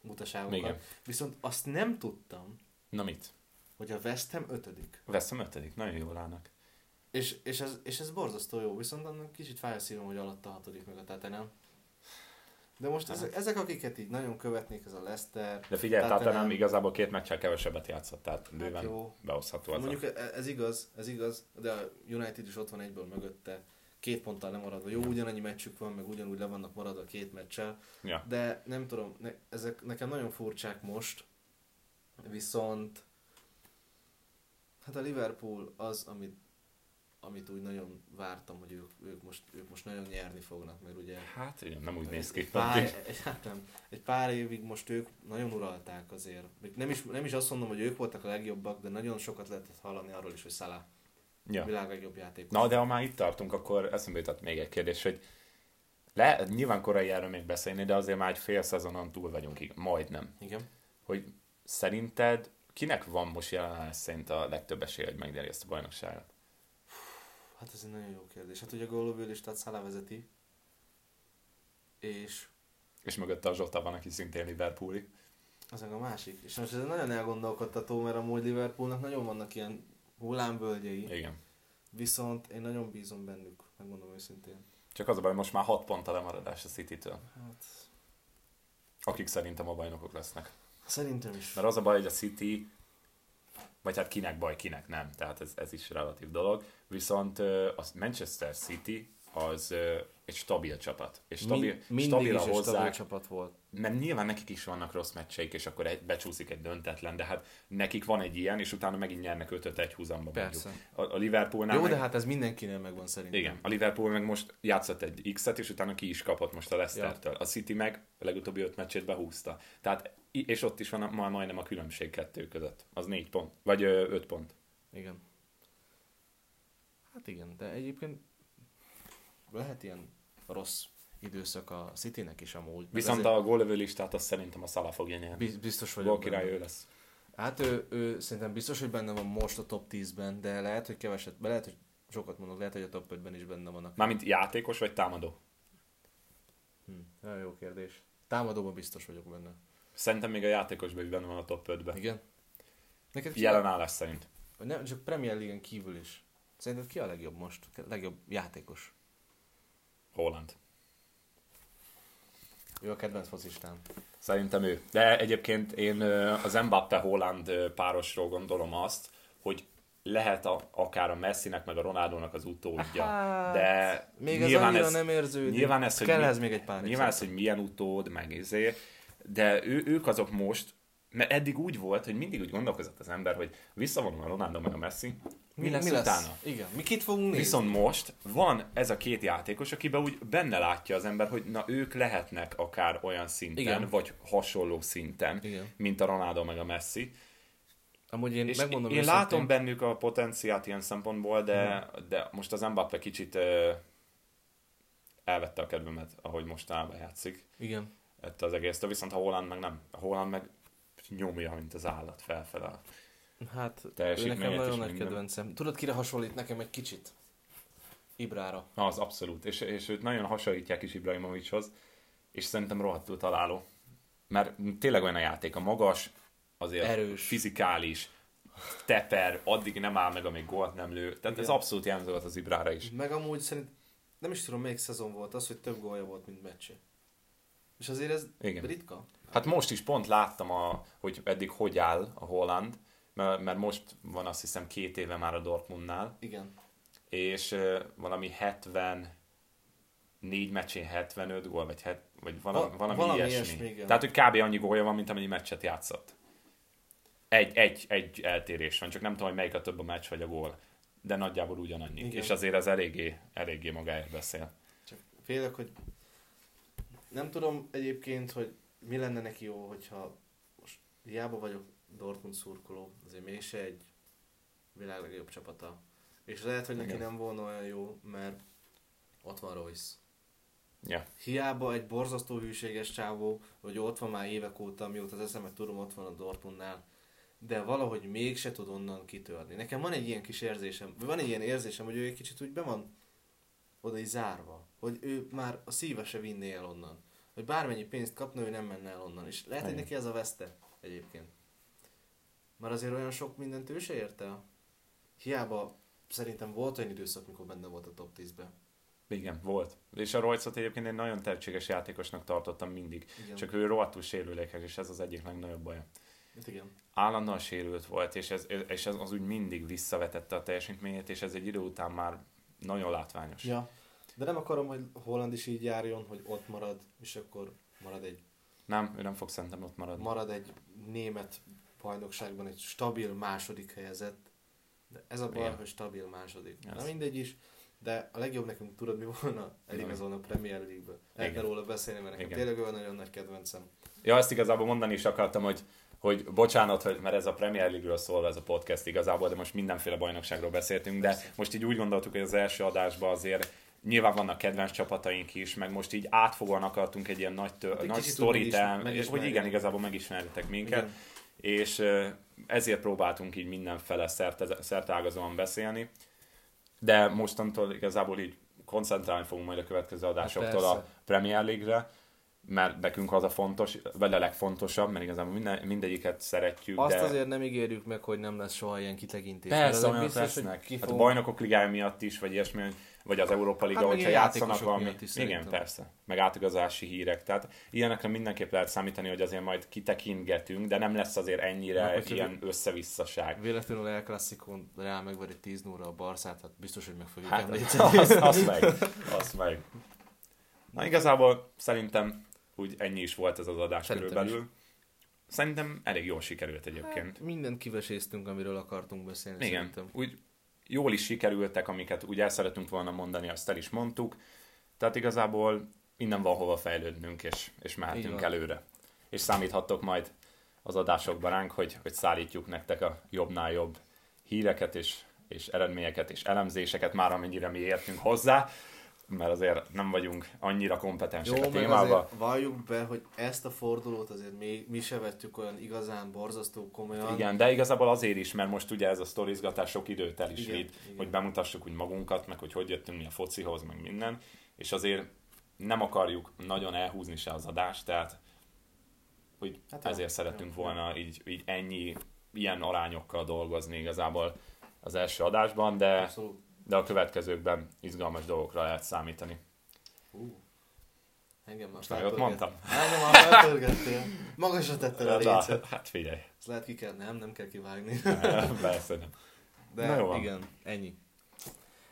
mutaságokat. Viszont azt nem tudtam. Na mit? Hogy a West Ham ötödik. West Ham ötödik, nagyon jól állnak. És, és, ez, és ez borzasztó jó, viszont annak kicsit fáj a szívem, hogy alatt a hatodik meg a Tottenham. De most ezek, ezek, akiket így nagyon követnék, ez a Leicester... De figyelj, Tottenham igazából két meccsel kevesebbet játszott, tehát bőven hát jó, behozható az. Mondjuk ez, ez igaz, ez igaz, de a United is ott van egyből mögötte, két ponttal lemaradva. Jó, ugyanannyi meccsük van, meg ugyanúgy le vannak maradva két meccsel, ja, de nem tudom, ne, ezek nekem nagyon furcsák most, viszont hát a Liverpool az, amit amit úgy nagyon vártam, hogy ők, ők, most, ők most nagyon nyerni fognak, mert ugye... Hát igen, nem úgy néz ki. Egy pár, egy, hát nem, egy pár évig most ők nagyon uralták azért. Nem is, nem is azt mondom, hogy ők voltak a legjobbak, de nagyon sokat lehetett hallani arról is, hogy Salah ja, világ legjobb játékos. Na, de ha már itt tartunk, akkor eszembe jutott még egy kérdés, hogy le, nyilván korai erről még beszélni, de azért már egy fél szezonon túl vagyunk, majdnem. Igen. Hogy szerinted kinek van most jelen szerint a legtöbb esély, hogy megnyeri ezt a bajnokságot? Hát ez egy nagyon jó kérdés. Hát ugye a góllövő listát Salah vezeti, és... És mögötte a Zsota van, aki szintén Liverpooli. Az meg a másik. És most ez nagyon elgondolkodtató, mert amúgy Liverpoolnak nagyon vannak ilyen hullámvölgyei. Igen. Viszont én nagyon bízom bennük, megmondom őszintén. Csak az a baj, most már hat pont a lemaradás a City-től. Hát... Akik szerintem a bajnokok lesznek. Szerintem is. Mert az a baj, hogy a City... vagy hát kinek baj, kinek nem, tehát ez, ez is relatív dolog. Viszont a Manchester City, a az egy stabil csapat. És stabil, Mind, mindig is hozzák, stabil csapat volt. Mert nyilván nekik is vannak rossz meccseik, és akkor egy, becsúszik egy döntetlen, de hát nekik van egy ilyen, és utána megint nyernek ötöt egy húzamba. Persze. Mondjuk. A, a Liverpoolnál... Jó, meg... de hát ez mindenkinél megvan szerintem. Igen, a Liverpool meg most játszott egy X-et, és utána ki is kapott most a Leicestertől. Ja. A City meg a legutóbbi öt meccsét behúzta. Tehát, és ott is van a, majdnem a különbség kettő között. Az négy pont, vagy öt pont. Igen. Hát igen, de egyébként lehet ilyen rossz időszak a Citynek is amúgy. Viszont azért... a góllövő listát azt szerintem a Salah fogja nyerni. Biztos vagyok. Gólkirály ő lesz. Hát ő, ő szerintem biztos, hogy benne van most a top tízben, de lehet, hogy keveset, lehet, hogy sokat mondok, lehet, hogy a top ötben is benne vannak. Mármint játékos vagy támadó? Hm, nagyon jó kérdés. Támadóban biztos vagyok benne. Szerintem még a játékosban is benne van a top ötben. Igen? Neked jelen állás szerint. Nem, csak Premier League-en kívül is. Szerinted ki a legjobb most? A legjobb játékos? Haaland. Ő a kedvenc focistám. Szerintem ő. De egyébként én az Mbappé-Haaland párosról gondolom azt, hogy lehet a, akár a Messinek, meg a Ronaldónak az utódja. Hát, de még ez annyira ez, nem érződik. Nyilván ez, hogy, mi, még egy pár nyilván ez, hogy milyen utód, meg izé. De ő, ők azok most, mert eddig úgy volt, hogy mindig úgy gondolkozott az ember, hogy visszavonul a Ronaldo meg a Messi, mi, mi lesz mi utána? Lesz? Igen, mi kit fogunk nézni? Viszont most van ez a két játékos, akiben úgy benne látja az ember, hogy na ők lehetnek akár olyan szinten, igen, vagy hasonló szinten, igen, mint a Ronaldo meg a Messi. Amúgy én, megmondom, én látom én... bennük a potenciát ilyen szempontból, de, de most az Mbappé kicsit uh, elvette a kedvemet, ahogy mostanában játszik. Igen. Ett az egész, de viszont a Haaland meg nem. A Haaland meg nyomja, mint az állat felfelel. Hát, nekem nagyon nagy kedvencem. Tudod, kire hasonlít nekem egy kicsit? Ibrára. Az, abszolút. És, és őt nagyon hasonlítják is Ibrahimovićhoz, és szerintem rohadtul találó. Mert tényleg olyan a játék, a magas, azért erős, fizikális, teper, addig nem áll meg, amíg gólt nem lő. Tehát igen, ez abszolút jelentőt az Ibrára is. Meg amúgy szerint, nem is tudom, melyik szezon volt az, hogy több gólja volt, mint meccse. És azért ez igen, ritka. Hát most is pont láttam, a, hogy eddig hogy áll a Haaland, mert most van azt hiszem két éve már a Dortmundnál. Igen. És uh, valami hetvennégy meccsén hetvenöt gól, vagy, het, vagy valami, Va, valami, valami ilyesmi. ilyesmi Tehát, hogy kb. Annyi gólja van, mint amennyi meccset játszott. Egy, egy, egy eltérés van, csak nem tudom, hogy melyik a több a meccs vagy a gól. De nagyjából ugyanannyi. Igen. És azért ez eléggé, eléggé magáért beszél. Csak félek, hogy nem tudom egyébként, hogy mi lenne neki jó, hogyha most hiába vagyok Dortmund szurkoló, azért mégse egy világ legjobb csapata. És lehet, hogy neki igen, nem volna olyan jó, mert ott van Royce. Yeah. Hiába egy borzasztó hűséges csávó, hogy ott van már évek óta, mióta az eszemet tudom, ott van a Dortmundnál, de valahogy mégse tud onnan kitörni. Nekem van egy ilyen kis érzésem, van egy ilyen érzésem, hogy ő egy kicsit úgy be van oda így zárva, hogy ő már a szíve se vinné el onnan. Hogy bármennyi pénzt kapna, ő nem menne el onnan. És lehet, igen, hogy neki ez a veszte egyébként. Már azért olyan sok mindent ő se ért el. Hiába szerintem volt olyan időszak, mikor benne volt a top tízben. Igen, volt. És a Royce-ot egyébként egy nagyon tehetséges játékosnak tartottam mindig. Igen. Csak ő rohadtul sérülékes, és ez az egyik legnagyobb baja. Igen. Állandóan sérült volt, és ez, és ez az úgy mindig visszavetette a teljesítményét, és ez egy idő után már nagyon látványos. Ja. De nem akarom, hogy Haaland is így járjon, hogy ott marad, és akkor marad egy... Nem, ő nem fog szerintem ott maradni. Marad egy német bajnokságban egy stabil második helyezett, de ez a baj, igen, hogy stabil második. Ez. Na mindegy is, de a legjobb nekünk tudod mi volna? Eligazolna a Premier League-ből. El kell róla beszélni, mert nekem igen, tényleg olyan nagyon nagy kedvencem. Ja, ezt igazából mondani is akartam, hogy, hogy bocsánat, hogy, mert ez a Premier League-ről szól ez a podcast igazából, de most mindenféle bajnokságról beszéltünk, de most így úgy gondoltuk, hogy az első adásban azért nyilván vannak kedvenc csapataink is, meg most így átfogóan akartunk egy ilyen nagy, tő, hát egy nagy sztorit el, és hogy igen, igazából megismerhetek minket. Igen. És ezért próbáltunk így mindenfele szerte, szerteágazóan beszélni, de mostantól igazából így koncentrálni fogunk majd a következő adásoktól hát a Premier League-re, mert nekünk az a fontos, vagy a legfontosabb, mert igazából minden, mindegyiket szeretjük. Azt de... azért nem ígérjük meg, hogy nem lesz soha ilyen kitekintés. Persze, olyan lesznek. Fog... Hát a Bajnokok Ligája miatt is, vagy ilyesmi, vagy az Európa Liga, hát, hogyha játszanak valami. Igen, persze. Meg átigazási hírek. Tehát ilyenekre mindenképp lehet számítani, hogy azért majd kitekintgetünk, de nem lesz azért ennyire hát, ilyen összevisszaság. Véletlenül El Clasicón Real megver egy tíz nullra a Barszát, hát biztos, hogy meg fogjuk hát, említeni. Azt, azt meg, azt meg. Na igazából szerintem úgy ennyi is volt ez az adás szerintem körülbelül. Is. Szerintem elég jól sikerült egyébként. Hát, mindent kiveséztünk, amiről akartunk beszélni. Igen, szerintem. Úgy jól is sikerültek, amiket úgy el szeretünk volna mondani, azt el is mondtuk. Tehát igazából innen van hova fejlődnünk, és, és mehetünk előre. És számíthattok majd az adásokban ránk, hogy, hogy szállítjuk nektek a jobbnál jobb híreket, és, és eredményeket, és elemzéseket, már amennyire mi értünk hozzá. Mert azért nem vagyunk annyira kompetensek a témában. Jó, valljuk be, hogy ezt a fordulót azért még mi se vettük olyan igazán borzasztó komolyan. Igen, de igazából azért is, mert most ugye ez a sztorizgatás sok időt el is vitt, hogy bemutassuk úgy magunkat, meg hogy hogy jöttünk mi a focihoz, meg minden, és azért nem akarjuk nagyon elhúzni se az adást, tehát hogy hát ezért jó, szeretünk jó. volna így, így ennyi, ilyen arányokkal dolgozni igazából az első adásban, de... Abszolút. De a következőkben izgalmas dolgokra lehet számítani. Hú, engem már feltörgettél. Engem már feltörgettél. Magasra tetted a lécet. Hát figyelj. Ezt lehet ki kell, nem, nem kell kivágni. Persze nem. De igen, ennyi.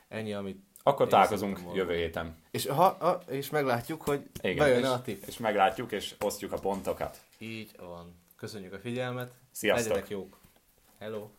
Ennyi, amit... Akkor találkozunk jövő héten. És, ha, ha, és meglátjuk, hogy bejön a tipp. És meglátjuk, és osztjuk a pontokat. Így van. Köszönjük a figyelmet. Sziasztok. Legyetek jók. Hello.